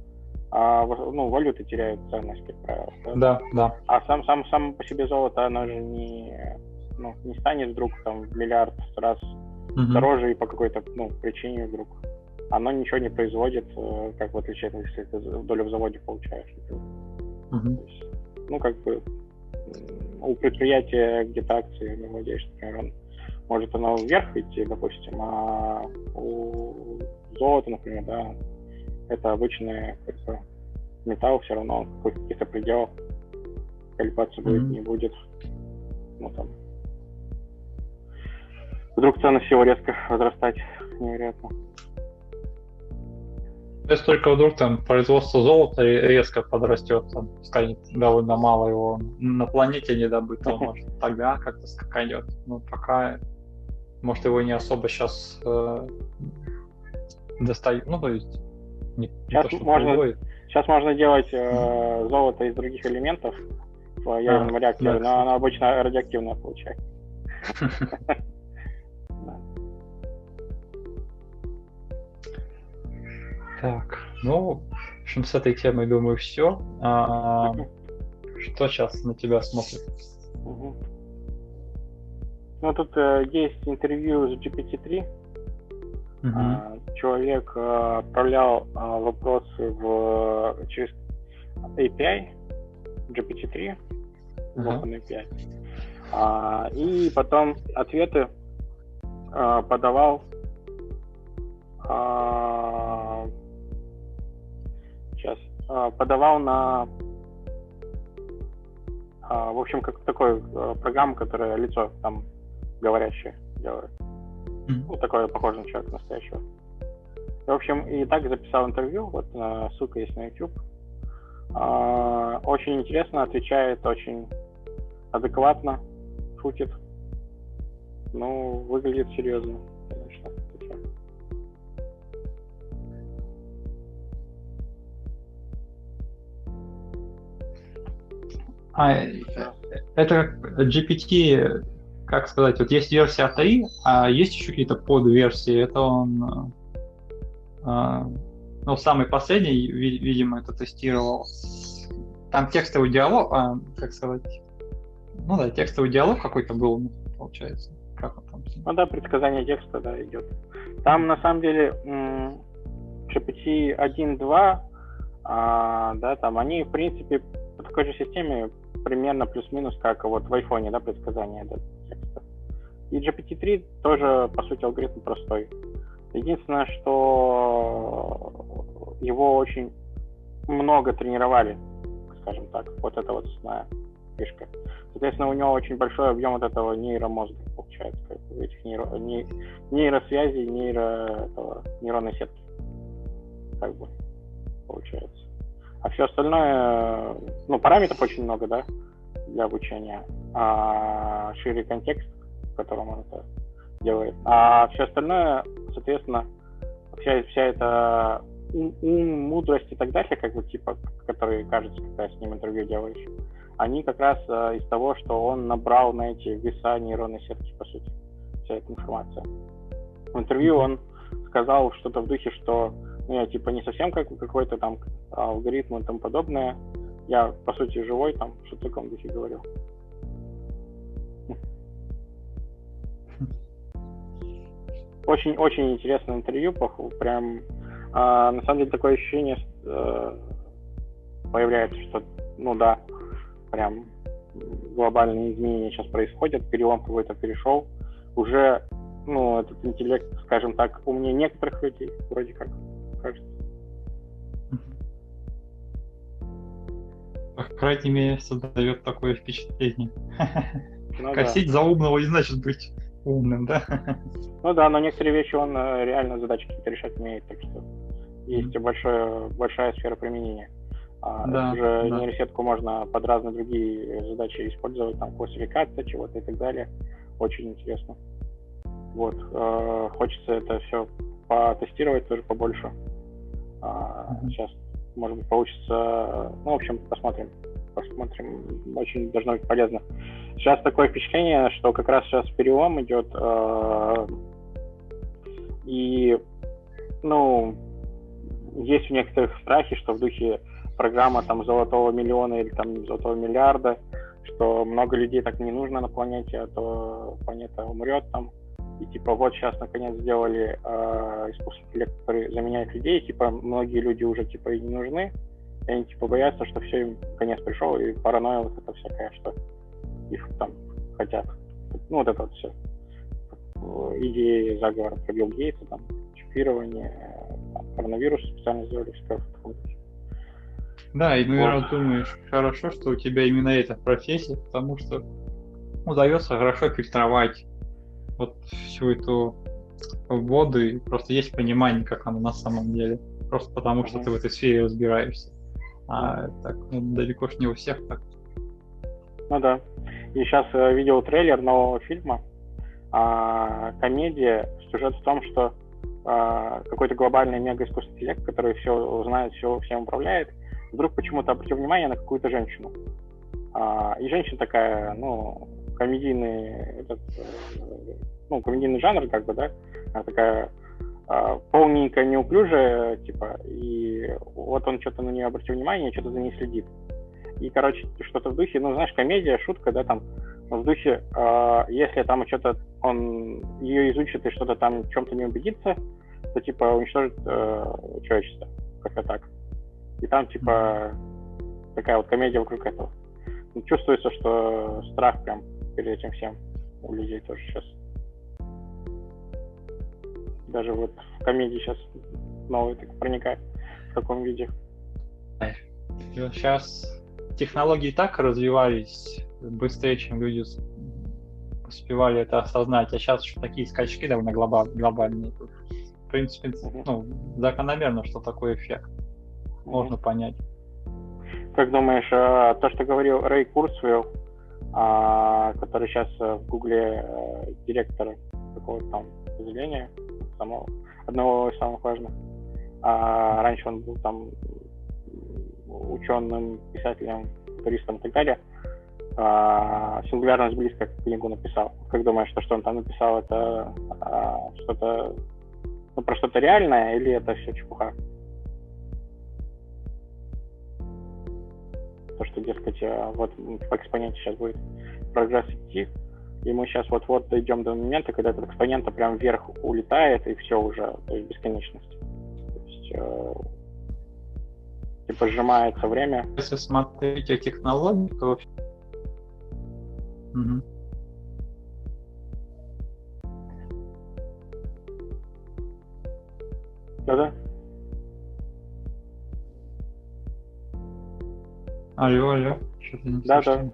ну, валюты теряют ценность, как правило. Да, да. А сам, сам, сам по себе золото, оно же не, ну, не станет вдруг там в миллиард раз uh-huh. дороже и по какой-то, ну, причине вдруг. Оно ничего не производит, как в отличие от, если ты долю в заводе получаешь. Uh-huh. Есть, ну, как бы, у предприятия, где-то акции не владеешь, например, он, может оно вверх идти, допустим, а у золота, например, да, это обычный как-то металл, все равно в каких-то пределах колебаться будет, uh-huh. не будет. Ну, там. Вдруг ценность его резко возрастать невероятно. Если только вдруг там производство золота резко подрастет, там, станет довольно мало его на планете не добыто, может, тогда как-то скаканет. Но пока, может, его не особо сейчас э, достают. Ну, то есть, не, сейчас, не то, что можно, сейчас можно делать э, mm-hmm. золото из других элементов в ядерном реакторе, но оно обычно радиоактивное получается. Так, ну, в общем, с этой темой, думаю, все. А, что сейчас на тебя смотрит? Угу. Ну, тут э, есть интервью с джи пи ти три. Угу. А, человек а, отправлял а, вопросы в, через эй пи ай джи пи ти три, угу. OpenAI. А, и потом ответы а, подавал... А, сейчас подавал на, в общем, как такой программу, которая лицо там говорящее делает. Mm-hmm. Ну, такое похоже на человека настоящего. В общем, и так записал интервью, вот ссылка есть на YouTube. Очень интересно, отвечает очень адекватно, шутит. Ну, выглядит серьезно, конечно. А, это джи пи ти, как сказать, вот есть версия эй ти ай, а есть еще какие-то подверсии, это он, ну, самый последний, видимо, это тестировал, там текстовый диалог, а, как сказать, ну да, текстовый диалог какой-то был, получается, как он там? Ну да, предсказание текста, да, идет. Там, на самом деле, джи пи ти один два, а, да, там они, в принципе, по такой же системе примерно плюс-минус, как вот в айфоне, да, предсказание этого текста. И джи пи ти три тоже, по сути, алгоритм простой. Единственное, что его очень много тренировали, скажем так, вот эта вот фишка. Соответственно, у него очень большой объем вот этого нейромозга получается, как бы этих нейро... не... нейросвязей, нейро... этого... нейронной сетки, как бы, получается. А все остальное, ну, параметров очень много, да, для обучения, а шире контекст, в котором он это делает. А все остальное, соответственно, вся, вся эта ум, ум, мудрость и так далее, как бы, типа, которые, кажется, когда с ним интервью делаешь, они как раз э, из того, что он набрал на эти веса нейронной сетки, по сути, вся эта информация. В интервью он сказал что-то в духе, что ну, я типа не совсем как какой-то там алгоритм и тому подобное, я по сути живой, там что-то в таком духе говорил. Очень-очень интересное интервью, прям э, на самом деле такое ощущение э, появляется, что ну да, прям глобальные изменения сейчас происходят, перелом какой-то перешел, уже ну этот интеллект, скажем так, умнее некоторых людей, вроде как, кажется. По крайней мере, создает такое впечатление. Ну, косить да. за умного не значит быть умным, да? Ну да, но некоторые вещи он реально задачи какие-то решать умеет, так что есть mm-hmm. большая, большая сфера применения. Да, уже да. нейросетку можно под разные другие задачи использовать, там классификация чего-то и так далее. Очень интересно. Вот, э, хочется это все потестировать тоже побольше. А, mm-hmm. Сейчас, может быть, получится. Ну, в общем, посмотрим. Посмотрим. Очень должно быть полезно. Сейчас такое впечатление, что как раз сейчас перелом идет. Э, и, ну, есть в некоторых страхи, что в духе программа там золотого миллиона или там золотого миллиарда, что много людей так не нужно на планете, а то планета умрет там. И типа вот сейчас наконец сделали э, искусственный интеллект, который заменяет людей, типа многие люди уже типа и не нужны, и они типа боятся, что все, им конец пришел, и паранойя вот это всякая, что их там хотят. Ну вот это вот все. Идеи заговора про Билл Гейтса, там, чипирование, там, коронавирус специально сделали, все в таком. Да, и, наверное, вот. Думаешь, хорошо, что у тебя именно эта профессия, потому что удается хорошо фильтровать вот всю эту воду, и просто есть понимание, как оно на самом деле, просто потому что mm-hmm. ты в этой сфере разбираешься. А так, ну, далеко ж не у всех так. Ну да. И сейчас э, видел трейлер нового фильма, э, комедия, сюжет в том, что э, какой-то глобальный мега-искусственный интеллект, который все знает, все, всем управляет, вдруг почему-то обратил внимание на какую-то женщину. А, и женщина такая, ну, комедийный, этот, ну, комедийный жанр, как бы, да, она такая а, полненькая, неуклюжая, типа, и вот он что-то на нее обратил внимание, что-то за ней следит. И, короче, что-то в духе, ну, знаешь, комедия, шутка, да, там, в духе, а, если там что-то, он ее изучит и что-то там, в чем-то не убедится, то, типа, уничтожит а, человечество, как-то так. И там, типа, такая вот комедия вокруг этого. Ну, чувствуется, что страх прям перед этим всем у людей тоже сейчас. Даже вот в комедии сейчас новый так проникает в таком виде. Сейчас технологии так развивались быстрее, чем люди успевали это осознать. А сейчас еще такие скачки довольно глобальные. В принципе, ну, закономерно, что такой эффект. Можно понять. Как думаешь, то, что говорил Рэй Курцвейл, который сейчас в Гугле директор какого-то там подразделения, одного из самых важных, раньше он был там ученым, писателем, туристом и так далее, «Сингулярность близко» книгу написал. Как думаешь, то, что он там написал, это что-то, ну, про что-то реальное или это все чепуха? То, что, дескать, вот в экспоненте сейчас будет прогресс идти, и мы сейчас вот-вот дойдем до момента, когда этот экспонент прям вверх улетает, и все уже, то есть бесконечность. То есть, э, типа, сжимается время. Если смотреть о технологии, то вообще... Угу. Да-да. Алло, алло. Что-то не да, да.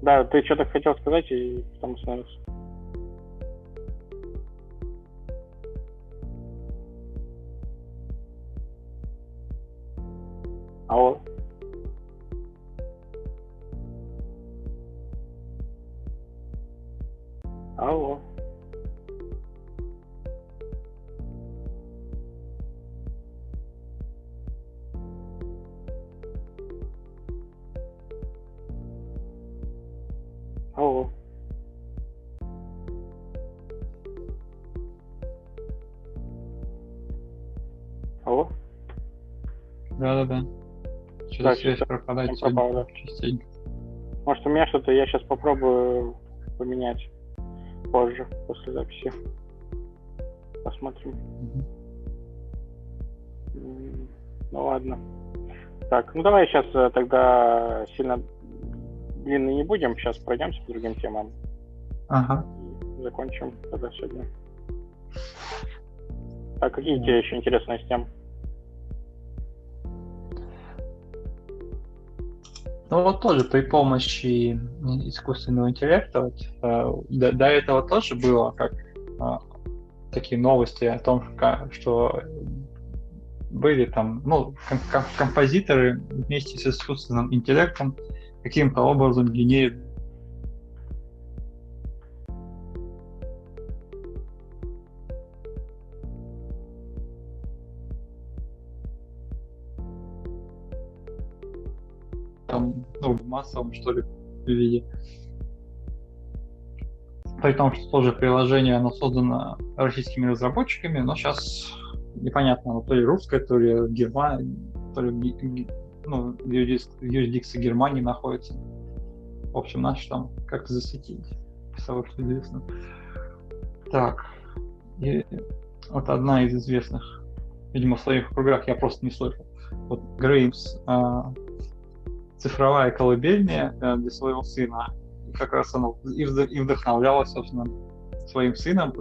Да, ты что-то хотел сказать, и потом остановился. Алло. Алло. Да-да-да. Что-то да, связь пропадает пропала, да. Частенько. Может, у меня что-то, я сейчас попробую поменять позже, после записи. Посмотрим. Угу. Ну ладно. Так, ну давай сейчас тогда сильно длинно не будем, сейчас пройдемся по другим темам. Ага. Закончим тогда сегодня. А какие тебе еще интересные темы? Ну вот тоже при помощи искусственного интеллекта, вот, э, до, до этого тоже было как э, такие новости о том, что были там, ну, ком- композиторы вместе с искусственным интеллектом каким-то образом генерируют там, ну, в массовом, что ли, виде. При том, что тоже приложение, оно создано российскими разработчиками, но сейчас непонятно, то ли русское, то ли Германия, то ли, ну, в юрисдикции Германии находится. В общем, наши там как-то засветились, из того, что известно. Так, и вот одна из известных, видимо, в своих кругах, я просто не слышал. Вот Grimes, цифровая колыбельная для своего сына. И как раз она и вдохновлялась, собственно, своим сыном.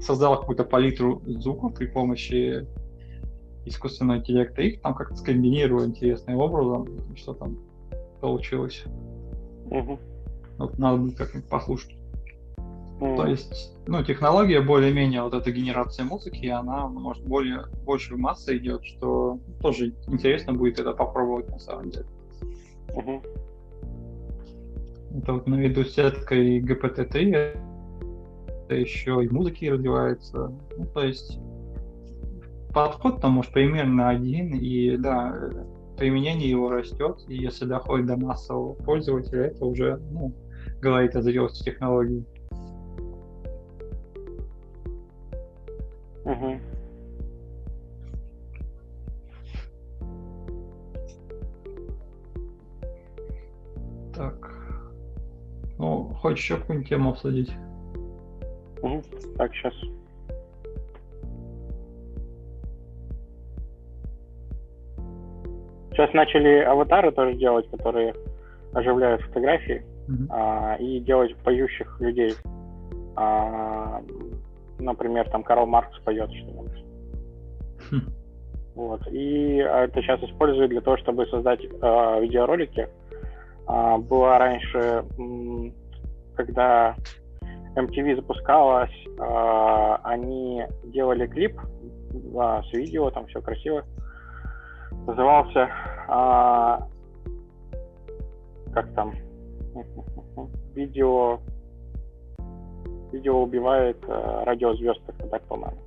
Создала какую-то палитру звуков при помощи искусственного интеллекта. Их там как-то скомбинировали интересным образом. И что там получилось. Угу. Вот надо будет как-нибудь послушать. Угу. То есть, ну, технология более-менее, вот эта генерация музыки, она, может, более, больше в массы идет, что тоже интересно будет это попробовать на самом деле. Угу. Это вот наряду с сеткой джи пи ти три, это еще и музыки развивается. Ну, то есть подход там может примерно один, и да, применение его растет, и если доходит до массового пользователя, это уже, ну, говорит о зрелости технологии. Угу. Так, ну, хочешь еще какую-нибудь тему обсудить? Угу. Так, сейчас. Сейчас начали аватары тоже делать, которые оживляют фотографии, угу. а, и делать поющих людей. А, например, там Карл Маркс поет что-нибудь. Хм. Вот. И это сейчас используют для того, чтобы создать а, видеоролики. Uh, была раньше, м- когда эм ти ви запускалась, uh, они делали клип uh, с видео, там все красиво. Назывался uh, как там видео видео убивает uh, радиозвезд, как-то так, по-моему.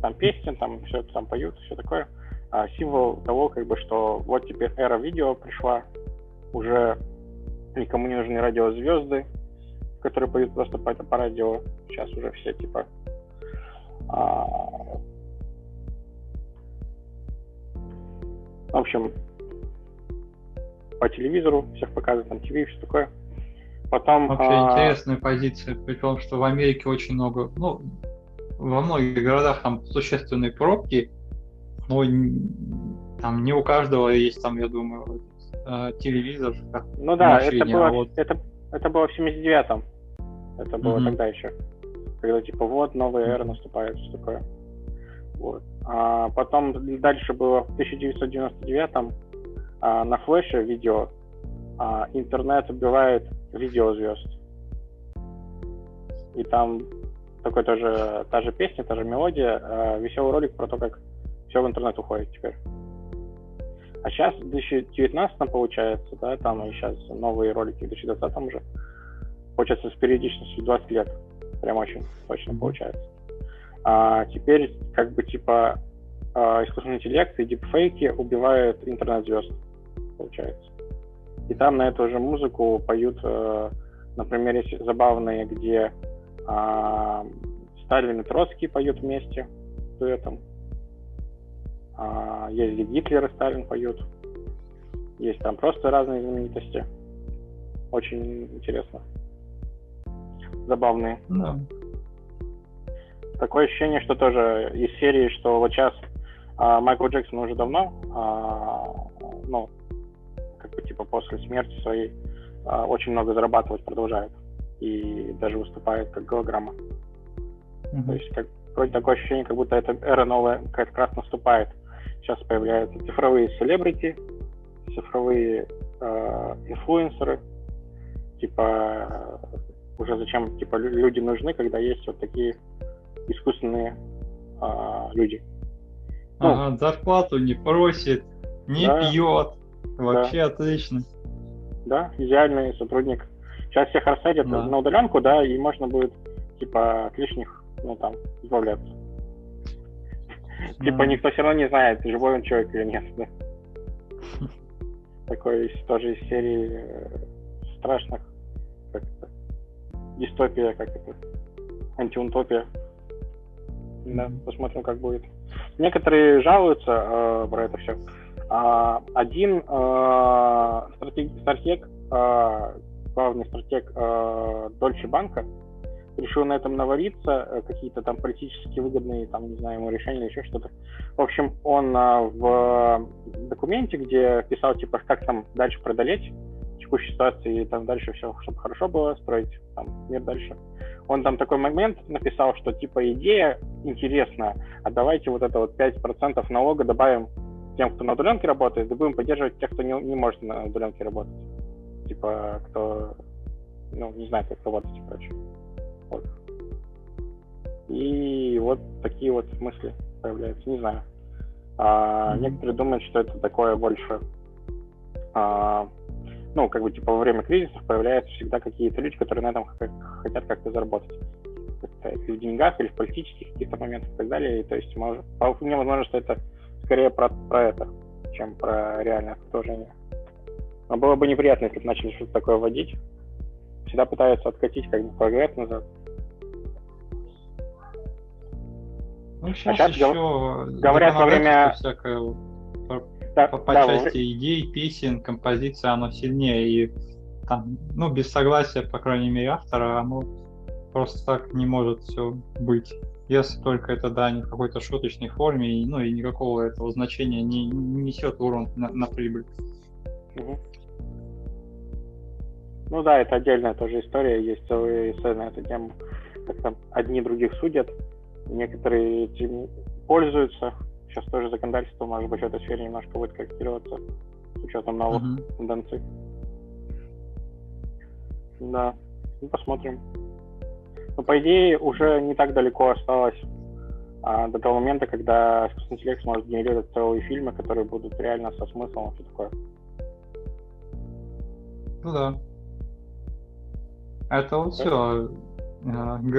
Там песни, там все там поют, все такое. Uh, символ того, как бы, что вот теперь эра видео пришла. Уже никому не нужны радиозвезды, которые поют просто по, по радио. Сейчас уже все типа а... в общем по телевизору всех показывают, там ТВ и все такое. Потом вообще а... интересная позиция, при том, что в Америке очень много, ну, во многих городах там существенные пробки, но там не у каждого есть там, я думаю, телевизор. Ну да, машине, это было, а вот... это, это было в семьдесят девятом. Это было mm-hmm. тогда еще. Когда типа вот, новая эра наступает, что такое. Вот. А потом дальше было в тысяча девятьсот девяносто девятом а, на флеше видео а, интернет убивает видеозвезд. И там такой тоже, та же песня, та же мелодия, а, веселый ролик про то, как все в интернет уходит теперь. А сейчас, в две тысячи девятнадцатом, получается, да, там и сейчас новые ролики, в две тысячи двадцатом уже, получается, с периодичностью двадцать лет, прям очень точно получается. А теперь, как бы, типа, искусственный интеллект и дипфейки убивают интернет-звезд, получается. И там на эту же музыку поют, например, есть забавные, где а, Сталин и Троцкий поют вместе дуэтом. Есть где Гитлер и Сталин поют. Есть там просто разные знаменитости. Очень интересно. Забавные. Да. Такое ощущение, что тоже из серии, что вот сейчас а, Майкл Джексон уже давно, а, ну, как бы типа после смерти своей, а, очень много зарабатывать продолжает. И даже выступает как голограмма. Mm-hmm. То есть как, вроде такое ощущение, как будто эта эра новая как раз наступает. Сейчас появляются цифровые селебрити, цифровые э, инфлюенсеры. Типа уже зачем типа люди нужны, когда есть вот такие искусственные э, люди. Ну, ага, зарплату не просит, не да, пьет. Вообще да. Отлично. Да, идеальный сотрудник. Сейчас всех рассадят да. на удаленку, да, и можно будет типа от лишних, ну там, избавляться. Да. Типа никто все равно не знает, живой он человек или нет, да. Такой тоже из серии страшных, как это, дистопия, как это, антиутопия. Да, посмотрим, как будет. Некоторые жалуются э, про это все. А, один э, стратег, стратег э, главный стратег э, Deutsche Bank решил на этом навариться, э, какие-то там политически выгодные, там, не знаю, ему решения или еще что-то. В общем, он э, в документе, где писал, типа, как там дальше преодолеть текущую ситуацию и там дальше все, чтобы хорошо было, строить там мир дальше. Он там такой момент написал, что, типа, идея интересная, а давайте вот это вот пять процентов налога добавим тем, кто на удаленке работает, и будем поддерживать тех, кто не, не может на удаленке работать. Типа, кто, ну, не знает, как работать и прочее. Вот. И вот такие вот мысли появляются, не знаю. А, некоторые думают, что это такое больше, а, ну, как бы, типа, во время кризисов появляются всегда какие-то люди, которые на этом как, хотят как-то заработать. Или в деньгах, или в политических каких-то моментах и так далее. И, то есть, может, вполне возможно, что это скорее про, про это, чем про реальное положение. Но было бы неприятно, если бы начали что-то такое вводить. Всегда пытаются откатить как бы прогресс назад. Ну, сейчас а сейчас еще говорят во время... Всякое, да, по, по да, части вы... идей, песен, композиции, оно сильнее. И там, ну, без согласия, по крайней мере, автора, оно просто так не может все быть. Если только это, да, не в какой-то шуточной форме, и, ну, и никакого этого значения не, не несет урон на, на прибыль. Угу. Ну да, это отдельная тоже история, есть целые эссе на эту тему, как там одни других судят, некоторые этим пользуются, сейчас тоже законодательство, может быть, в этой сфере немножко будет корректироваться, с учетом новых uh-huh. тенденций. Да, ну посмотрим. Но по идее уже не так далеко осталось а, до того момента, когда искусственный интеллект сможет генерировать целые фильмы, которые будут реально со смыслом, что такое. Ну да. Это вот все. джи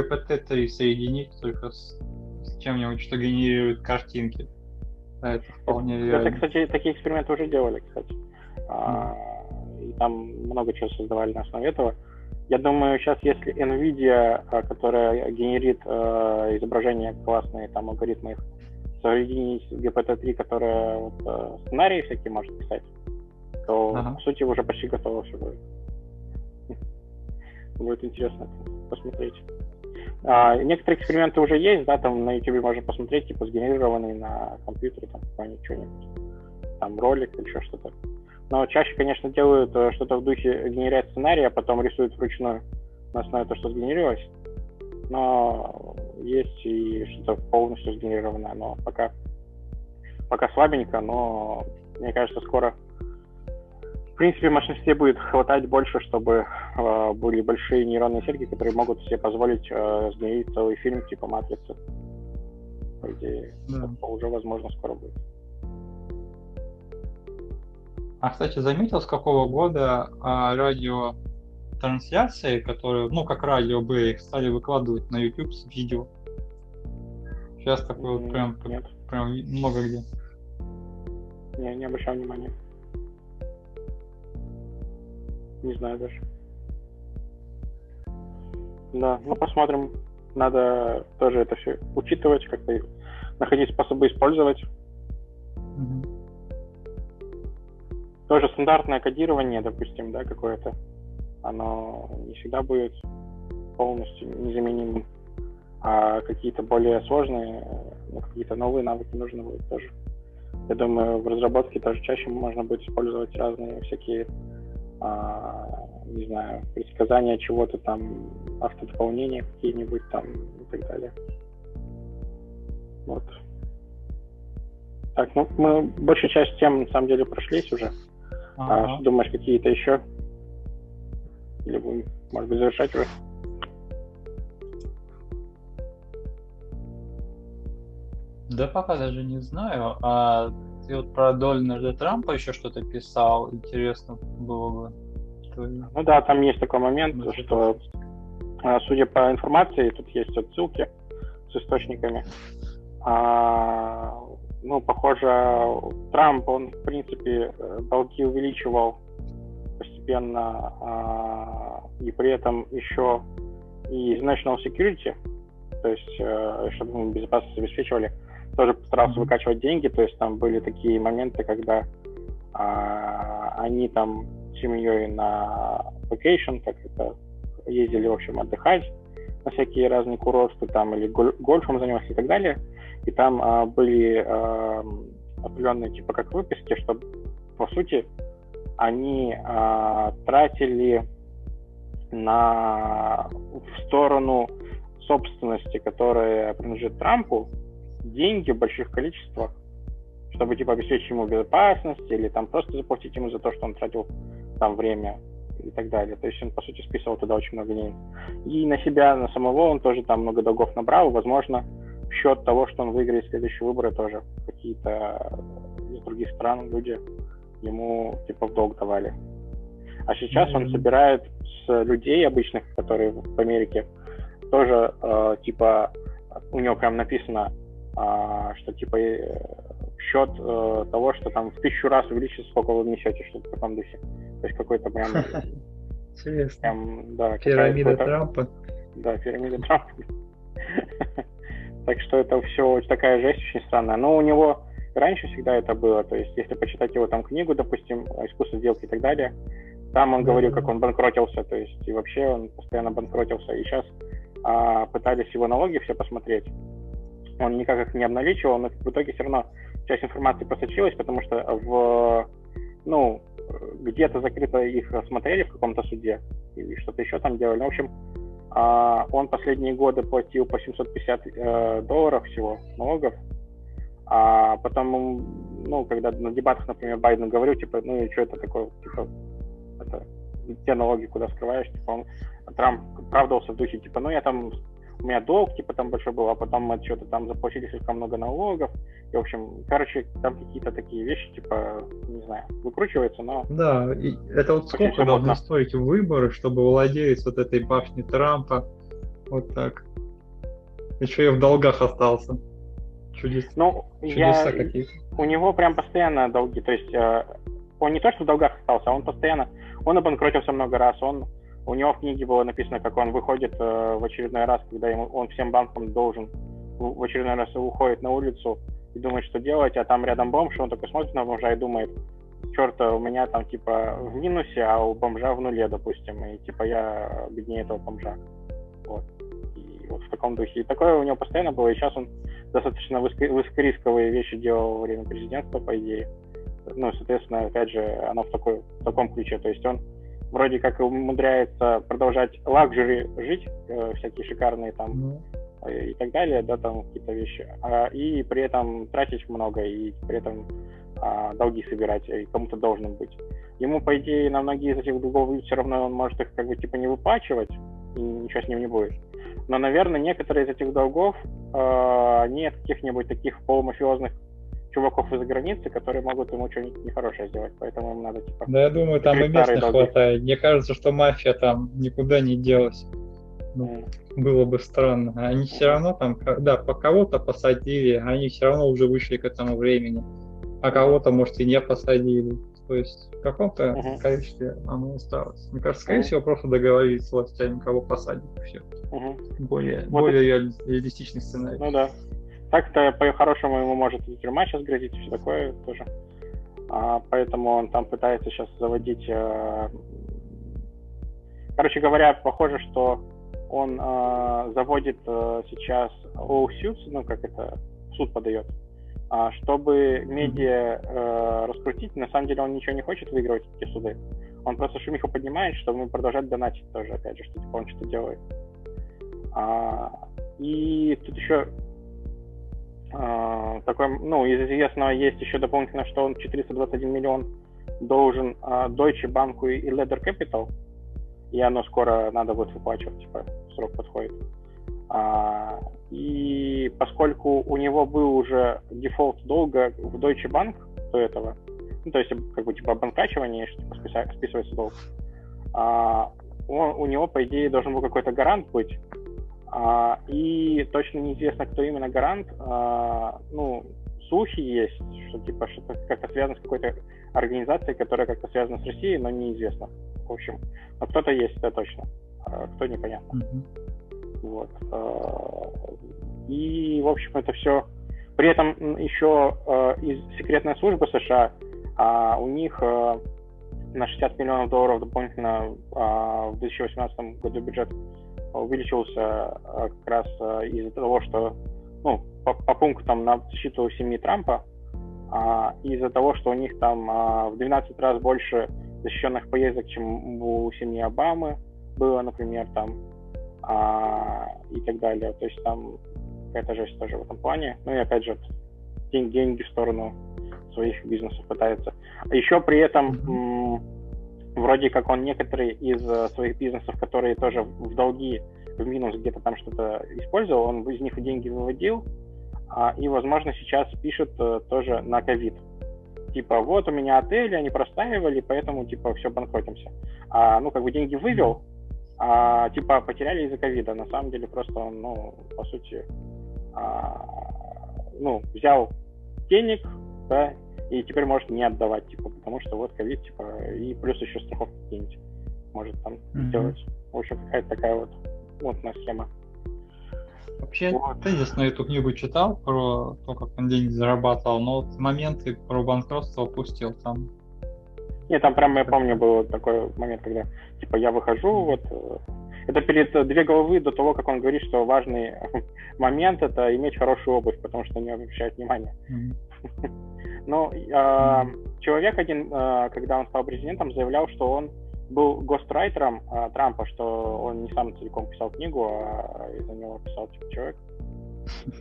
пи ти три соединить только с, с чем-нибудь, что генерирует картинки. Да, это вполне верно. Это, кстати, такие эксперименты уже делали, кстати. А, и там много чего создавали на основе этого. Я думаю, сейчас, если NVIDIA, которая генерит э, изображения классные, там, алгоритмы их, соединить с джи пи ти три, которая вот, э, сценарии всякие может писать, то, ага. по сути, уже почти готово все будет. Будет интересно посмотреть. А, некоторые эксперименты уже есть, да, там на YouTube можно посмотреть, типа, сгенерированный на компьютере, там, какой-нибудь, что-нибудь, там, ролик или еще что-то. Но чаще, конечно, делают что-то в духе генерят сценарий, а потом рисуют вручную на основе того, что сгенерировалось. Но есть и что-то полностью сгенерированное, но пока, пока слабенько, но, мне кажется, скоро в принципе, мощности будет хватать больше, чтобы э, были большие нейронные сетки, которые могут себе позволить э, сгенерить целый фильм типа «Матрицы». По идее, да. Это уже, возможно, скоро будет. А, кстати, заметил, с какого года э, радиотрансляции, которые, ну, как радио были, их стали выкладывать на YouTube с видео? Сейчас такое вот прям, прям много где. Не, не обращал внимания. Не знаю даже. Да, ну посмотрим. Надо тоже это все учитывать, как-то находить способы использовать. Тоже стандартное кодирование, допустим, да, какое-то, оно не всегда будет полностью незаменимым, а какие-то более сложные, ну, какие-то новые навыки нужны будут тоже. Я думаю, в разработке тоже чаще можно будет использовать разные всякие, а, не знаю, предсказания чего-то там, автодополнения какие-нибудь там и так далее. Вот. Так, ну, мы большую часть тем, на самом деле, прошлись уже. Ага. А, что думаешь, какие-то еще? Или будем, может быть, завершать уже? Да пока даже не знаю. А ты вот про Дональда Трампа еще что-то писал. Интересно было бы. Ну да, там есть такой момент, может, что, судя по информации, тут есть отсылки с источниками. А, ну, похоже, Трамп, он, в принципе, долги увеличивал постепенно, а, и при этом еще и national security, то есть, чтобы мы безопасность обеспечивали, тоже постарался выкачивать деньги, то есть там были такие моменты, когда а, они там с семьей на vacation, как это, ездили, в общем, отдыхать на всякие разные курорты там, или гольфом занялись и так далее, и там а, были а, определенные, типа, как выписки, что, по сути, они а, тратили на, в сторону собственности, которая принадлежит Трампу, деньги в больших количествах, чтобы, типа, обеспечить ему безопасность или там просто заплатить ему за то, что он тратил там время и так далее. То есть он, по сути, списывал туда очень много денег. И на себя, на самого он тоже там много долгов набрал. Возможно, в счет того, что он выиграет следующие выборы, тоже какие-то из других стран люди ему, типа, в долг давали. А сейчас mm-hmm. он собирает с людей обычных, которые в Америке, тоже, э, типа, у него прям написано, э, что, типа, э, в счет э, того, что там в тысячу раз увеличится, сколько вы внесете, что-то в таком духе. То есть какой-то прям... Интересно. Прям, да, пирамида какая-то... Трампа. Да, пирамида Трампа. Так что это все такая жесть очень странная. Но у него раньше всегда это было. То есть если почитать его там книгу, допустим, «Искусство сделки» и так далее, там он говорил, как он банкротился. То есть и вообще он постоянно банкротился. И сейчас а, пытались его налоги все посмотреть. Он никак их не обналичивал, но в итоге все равно часть информации просочилась, потому что в, ну, где-то закрыто их смотрели в каком-то суде и что-то еще там делали. Ну, в общем, он последние годы платил по семьсот пятьдесят долларов всего налогов, а потом, ну, когда на дебатах, например, Байден говорил, типа, ну и что это такое, типа, это, те налоги куда скрываешь, типа, он, Трамп оправдывался в духе, типа, ну я там, у меня долг, типа, там большой был, а потом мы что-то там заплатили слишком много налогов, и, в общем, короче, там какие-то такие вещи, типа, не знаю, выкручиваются, но... Да, и это вот сколько должны стоить выборы, чтобы владелец вот этой башни Трампа вот так еще и в долгах остался. Чудес... Ну, чудеса я... какие-то. У него прям постоянно долги, то есть он не то, что в долгах остался, он постоянно, он обанкротился много раз, он... У него в книге было написано, как он выходит э, в очередной раз, когда ему, он всем банкам должен, в очередной раз уходит на улицу и думает, что делать, а там рядом бомж, он такой смотрит на бомжа и думает, черт, у меня там типа в минусе, а у бомжа в нуле, допустим, и типа я беднее этого бомжа. Вот. И вот в таком духе. И такое у него постоянно было, и сейчас он достаточно высокорисковые вещи делал во время президентства, по идее. Ну, соответственно, опять же, оно в, такой, в таком ключе, то есть он вроде как умудряется продолжать лакжери жить, э, всякие шикарные там mm. и, и так далее, да, там какие-то вещи, а, и при этом тратить много, и при этом а, долги собирать, и кому-то должен быть. Ему, по идее, на многие из этих долгов все равно он может их как бы типа не выплачивать, и ничего с ним не будет. Но, наверное, некоторые из этих долгов э, нет каких-нибудь таких полумафиозных чуваков из-за границы, которые могут ему что-нибудь нехорошее сделать, поэтому им надо типа... Да, я думаю, там и местных долги хватает. Мне кажется, что мафия там никуда не делась. Ну, mm. Было бы странно. Они mm. все равно там, да, по кого-то посадили, они все равно уже вышли к этому времени. А кого-то, может, и не посадили. То есть в каком-то mm-hmm. количестве оно осталось. Мне кажется, скорее mm-hmm. всего, просто договорились с властями, кого посадить. Все. Mm-hmm. Более, вот более это... реалистичный сценарий. Ну да. Так-то, по-хорошему, ему может и тюрьма сейчас грозить, и все такое тоже. поэтому он там пытается сейчас заводить... Короче говоря, похоже, что он заводит сейчас лоу-сьютс, ну как это, суд подает, чтобы медиа раскрутить. На самом деле он ничего не хочет выигрывать эти суды. Он просто шумиху поднимает, чтобы продолжать донатить тоже, опять же, что типа он что-то делает. И тут еще... Такой, ну, из известного есть еще дополнительно, что он четыреста двадцать один миллион должен uh, Deutsche Bank и Leather Capital, и оно скоро надо будет выплачивать, типа, срок подходит. Uh, и поскольку у него был уже дефолт долга в Deutsche Bank до этого, ну, то есть, как бы, типа, обанкрачивание, что типа, списывается долг, uh, он, у него, по идее, должен был какой-то гарант быть. Uh, и точно неизвестно, кто именно гарант. Uh, ну, слухи есть, что типа что-то как-то связано с какой-то организацией, которая как-то связана с Россией, но неизвестно. В общем, но кто-то есть, это точно. Uh, кто, непонятно. Mm-hmm. Вот. Uh, и, в общем, это все. При этом еще uh, из секретной службы США uh, у них uh, на шестьдесят миллионов долларов дополнительно uh, в две тысячи восемнадцатом году бюджет увеличился как раз из-за того, что, ну, по, по пунктам на защиту семьи Трампа, а, из-за того, что у них там а, в двенадцать раз больше защищенных поездок, чем у семьи Обамы было, например, там, а, и так далее. То есть там какая-то жесть тоже в этом плане. Ну и опять же, день, деньги в сторону своих бизнесов пытается. Еще при этом... М- Вроде как он некоторые из своих бизнесов, которые тоже в долги, в минус где-то там что-то использовал, он из них деньги выводил, а, и, возможно, сейчас пишет а, тоже на ковид. Типа, вот у меня отели, они простаивали, поэтому, типа, все, банкротимся. А, ну, как бы деньги вывел, а, типа, потеряли из-за ковида. На самом деле просто он, ну, по сути, а, ну, взял денег, да, и теперь может не отдавать, типа, потому что вот ковид, типа, и плюс еще страховки какие-нибудь может там mm-hmm. делать. В общем, какая-то такая вот мутная схема. Вообще, вот. Тезисно эту книгу читал про то, как он деньги зарабатывал, но вот моменты про банкротство упустил там. Нет, там прям, я помню, был такой момент, когда, типа, я выхожу, вот... Это перед две головы до того, как он говорит, что важный момент — это иметь хорошую обувь, потому что на нее обращают внимание. Mm-hmm. Но э, человек один, э, когда он стал президентом, заявлял, что он был гострайтером э, Трампа, что он не сам целиком писал книгу, а из-за него писал типа, человек.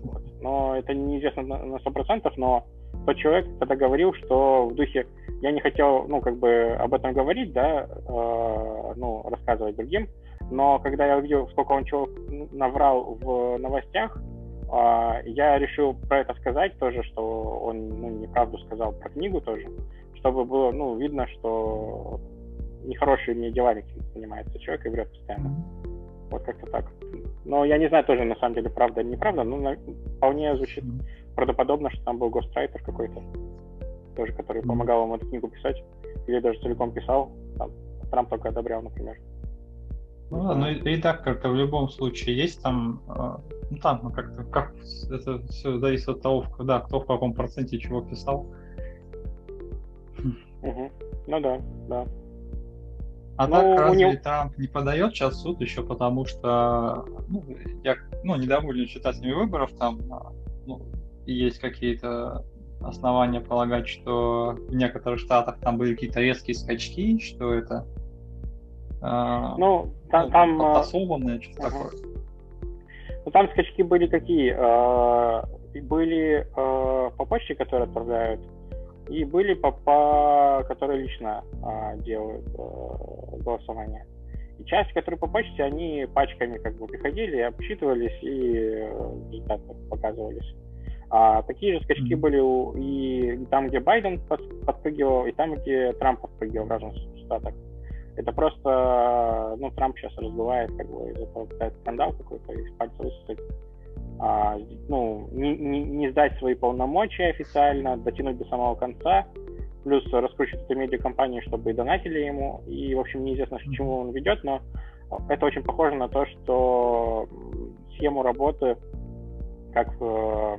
Вот. Но это неизвестно на сто процентов, но тот человек тогда говорил, что в духе я не хотел, ну, как бы об этом говорить, да, э, ну, рассказывать другим, но когда я увидел, сколько он чего наврал в новостях, Uh, я решил про это сказать тоже, что он, ну, неправду сказал про книгу тоже, чтобы было, ну, видно, что нехорошими делами занимается человек и врет постоянно. Mm-hmm. Вот как-то так. Но я не знаю тоже, на самом деле, правда или неправда, но на... вполне звучит mm-hmm. правдоподобно, что там был гострайтер какой-то, тоже, который mm-hmm. помогал ему эту книгу писать, или даже целиком писал, там, Трамп только одобрял, например. Ну да, ну редактор-то в любом случае есть там, ну там как-то, как это все зависит от того, да, кто в каком проценте чего писал. Угу. Ну да, да. А ну, так разве не... Трамп не подает сейчас в суд еще, потому что, ну, я, ну, недоволен читателями выборов, там, ну, есть какие-то основания полагать, что в некоторых штатах там были какие-то резкие скачки, что это... Ну, там, там, подтасованное, что-то ага. такое. Ну, там скачки были какие? Были по почте, которые отправляют, и были по, по которые лично делают голосование. И часть, которые по почте, они пачками как бы приходили, обсчитывались и результаты показывались. А такие же скачки mm-hmm. были у, и там, где Байден подпрыгивал, и там, где Трамп подпрыгивал в разных штатах. Это просто, ну, Трамп сейчас разбивает, как бы, из-за того, что скандал какой-то, из пальца высосать, а, ну, не, не, не сдать свои полномочия официально, дотянуть до самого конца, плюс раскручивать эту медиакомпанию, чтобы и донатили ему, и, в общем, неизвестно, к чему он ведет, но это очень похоже на то, что схему работы, как в,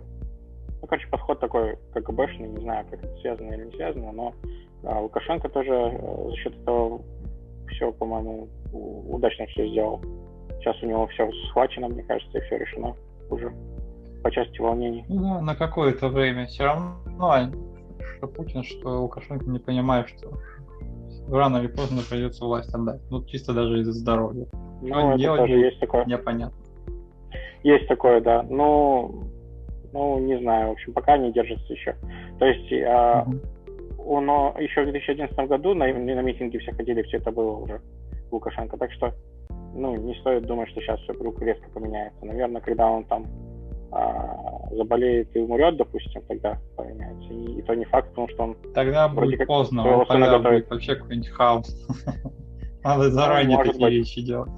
Ну, короче, подход такой КГБшный, не знаю, как это связано или не связано, но а, Лукашенко тоже а, за счет этого все, по-моему, удачно все сделал. Сейчас у него все схвачено, мне кажется, и все решено уже по части волнений. Ну, на какое-то время все равно, что Путин, что Лукашенко не понимает, что рано или поздно придется власть отдать. Ну, чисто даже из-за здоровья. Ну, это делать, тоже есть такое. Непонятно. Есть такое, да. Ну, ну, не знаю, в общем, пока не держится еще. То есть, mm-hmm. э, он еще в две тысячи одиннадцатом году на, на митинге все ходили, все это было уже Лукашенко. Так что, ну, не стоит думать, что сейчас все вдруг резко поменяется. Наверное, когда он там э, заболеет и умрет, допустим, тогда поменяется. И, и то не факт, потому что он... Тогда будет как поздно, он тогда будет вообще какой-нибудь хаос. Надо заранее такие вещи делать.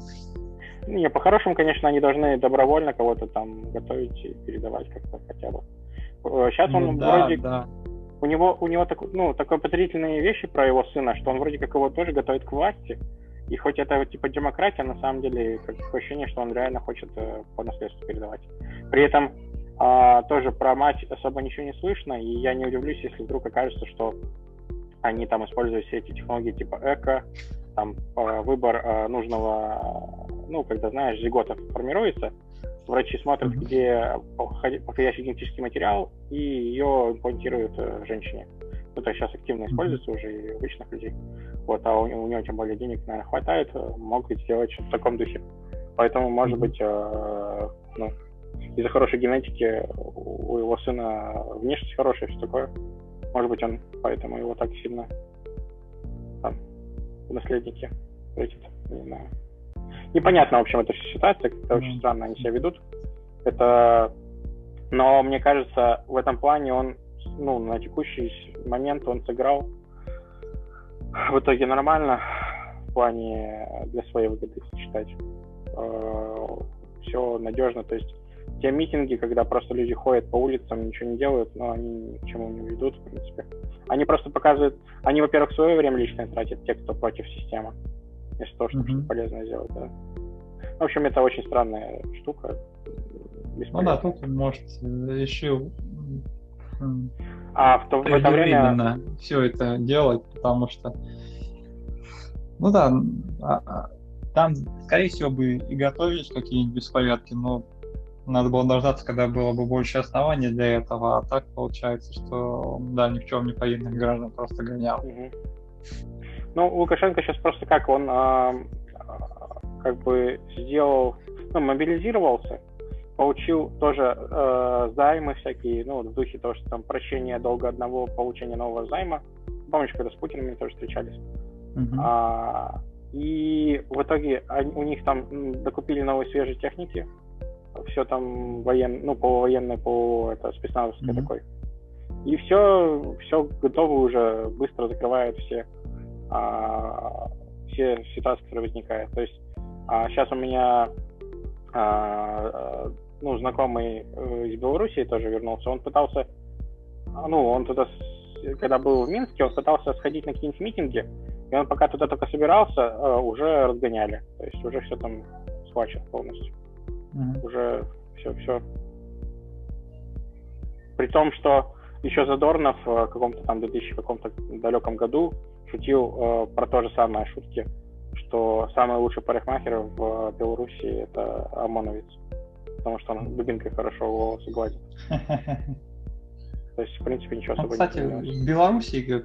Не, по-хорошему, конечно, они должны добровольно кого-то там готовить и передавать как-то хотя бы. Сейчас он ну, да, вроде... Да. У него, у него так, ну, такое потрясительные вещи про его сына, что он вроде как его тоже готовит к власти. И хоть это типа демократия, на самом деле такое ощущение, что он реально хочет по наследству передавать. При этом а, тоже про мать особо ничего не слышно, и я не удивлюсь, если вдруг окажется, что они там используют все эти технологии типа эко, там выбор нужного... Ну, когда, знаешь, зигота формируется, врачи смотрят, где подходящий генетический материал, и ее имплантируют женщине. Ну, то есть сейчас активно используется уже и обычных людей. Вот, а у, у него, тем более, денег, наверное, хватает, могут сделать что-то в таком духе. Поэтому, может быть, э, ну, из-за хорошей генетики у его сына внешность хорошая, все такое. Может быть, он поэтому его так сильно там, в наследнике выкид, не знаю. Непонятно, в общем, эта ситуация, как-то очень странно они себя ведут. Это... Но, мне кажется, в этом плане он, ну, на текущий момент он сыграл в итоге нормально, в плане для своей выгоды, если считать. Все надежно, то есть те митинги, когда просто люди ходят по улицам, ничего не делают, но они ни к чему не ведут, в принципе. Они просто показывают... Они, во-первых, свое время личное тратят, те, кто против системы. Если то, что mm-hmm. полезно сделать, да. В общем, это очень странная штука. Ну да, тут, может, еще... А в, то, в это время... все это делать, потому что... Ну да, там, скорее всего, бы и готовились какие-нибудь беспорядки, но надо было дождаться, когда было бы больше оснований для этого, а так получается, что, да, ни в чем не повинных граждан просто гонял. Mm-hmm. Ну, Лукашенко сейчас просто как, он а, как бы сделал, ну, мобилизировался, получил тоже а, займы всякие, ну, в духе того, что там прощение долга одного, получение нового займа. Помнишь, когда с Путиным тоже встречались? Mm-hmm. А, и в итоге они, у них там докупили новые свежие техники, все там воен, ну, полувоенное, полу, это, спецназовское mm-hmm. такое. И все, все готово уже, быстро закрывают все. А, все ситуации, которые возникают. То есть а, сейчас у меня а, ну, знакомый из Белоруссии тоже вернулся. Он пытался, ну, он туда, когда был в Минске, он пытался сходить на какие-нибудь митинги, и он пока туда только собирался, а, уже разгоняли. То есть уже все там схвачено полностью. Mm-hmm. Уже все-все. При том, что еще Задорнов в каком-то там двухтысячном каком-то далеком году шутил э, про то же самое, шутки, что самый лучший парикмахер в э, Белоруссии — это ОМОНовец, потому что он дубинкой хорошо волосы гладит. То есть, в принципе, ничего особо не поменялось. Кстати, в Белоруссии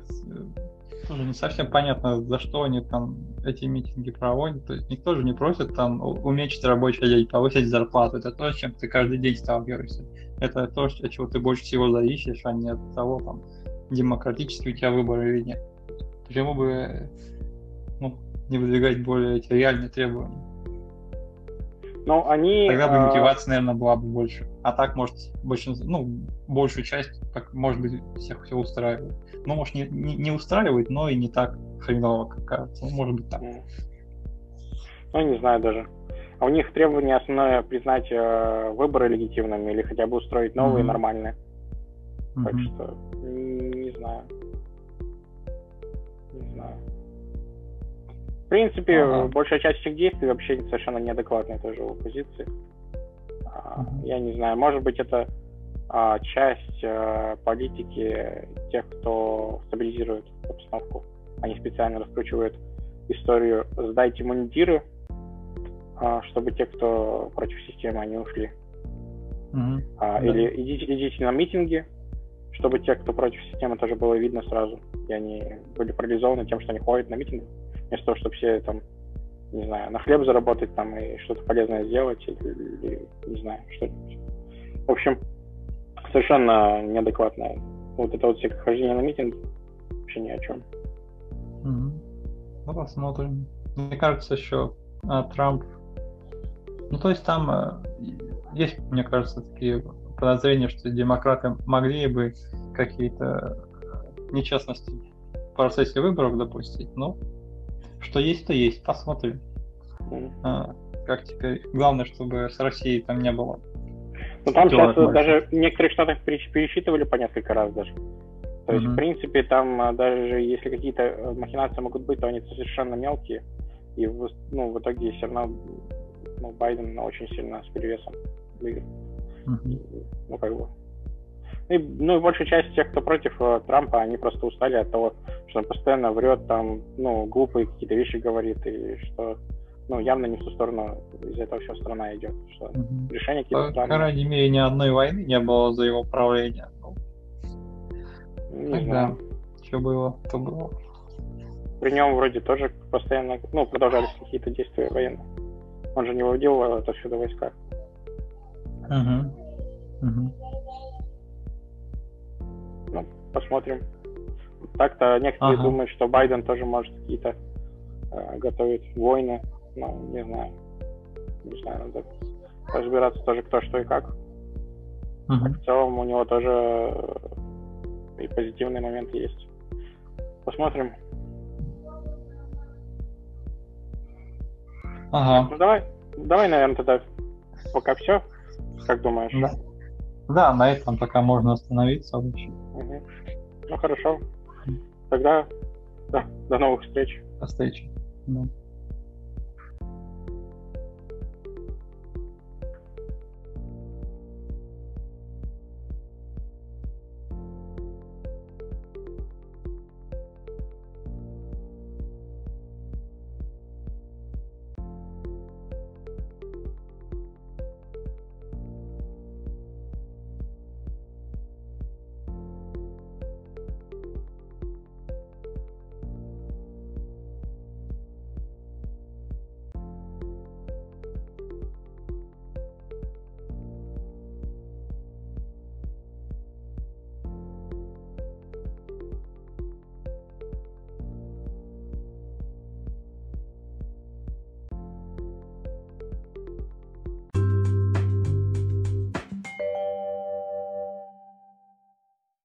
тоже не совсем понятно, за что они там эти митинги проводят. То есть никто же не просит там уменьшить рабочий день, повысить зарплату. Это то, с чем ты каждый день сталкиваешься. Это то, от чего ты больше всего зависишь, а не от того, там, демократически у тебя выборы или нет. Почему бы, ну, не выдвигать более эти реальные требования? Ну, они... Тогда бы мотивация, наверное, была бы больше. А так, может, большинство, ну, большую часть, как, может быть, всех все устраивает. Ну, может, не, не, не устраивает, но и не так хреново, как кажется. Ну, может быть, так. Ну, не знаю даже. А у них требование основное — признать э, выборы легитимными или хотя бы устроить новые mm-hmm. нормальные. Mm-hmm. Так что, не знаю. Не знаю. В принципе, ага. большая часть этих действий вообще совершенно неадекватная тоже у оппозиции. Ага. Я не знаю, может быть, это а, часть а, политики тех, кто стабилизирует обстановку. Они специально раскручивают историю «сдайте мундиры», а, чтобы те, кто против системы, они ушли. Mm-hmm. А, да. Или идите, идите на митинги, чтобы те, кто против системы, тоже было видно сразу. И они были парализованы тем, что они ходят на митинги, вместо того, чтобы все там, не знаю, на хлеб заработать там и что-то полезное сделать, или, или не знаю, что-нибудь. В общем, совершенно неадекватное. Вот это вот все хождение на митинг вообще ни о чем. Mm-hmm. Ну, посмотрим. Мне кажется, еще а, Трамп... Ну, то есть там а, есть, мне кажется, такие подозрения, что демократы могли бы какие-то нечестности в процессе выборов допустить, но что есть, то есть. Посмотрим. Mm-hmm. А, как теперь. Главное, чтобы с Россией там не было. Ну, там сейчас больше. Даже в некоторых штатах пересчитывали по несколько раз даже. То mm-hmm. есть, в принципе, там даже если какие-то махинации могут быть, то они совершенно мелкие. И в, ну, в итоге все равно ну, Байден очень сильно с перевесом выиграл. Mm-hmm. Ну, как бы. И, ну, и большая часть тех, кто против Трампа, они просто устали от того, что он постоянно врет, там, ну, глупые какие-то вещи говорит, и что, ну, явно не в ту сторону из-за этого вся страна идет, что mm-hmm. решение какие-то странные. По крайней мере, ни одной войны не было за его правление. Не знаю. Что было, то было. При нем вроде тоже постоянно, ну, продолжались какие-то действия военные. Он же не выводил отовсюду войска. Угу. Угу. Ну, посмотрим. Так-то некоторые ага. думают, что Байден тоже может какие-то э, готовить войны. Ну, не знаю. Не знаю, надо разбираться тоже кто, что и как. Угу. А в целом у него тоже и позитивные моменты есть. Посмотрим. Ага. Ну, давай, давай, наверное, тогда пока все. Как думаешь? Да. Да, на этом пока можно остановиться. Угу. Ну хорошо. Тогда да, до новых встреч. До встречи. Да.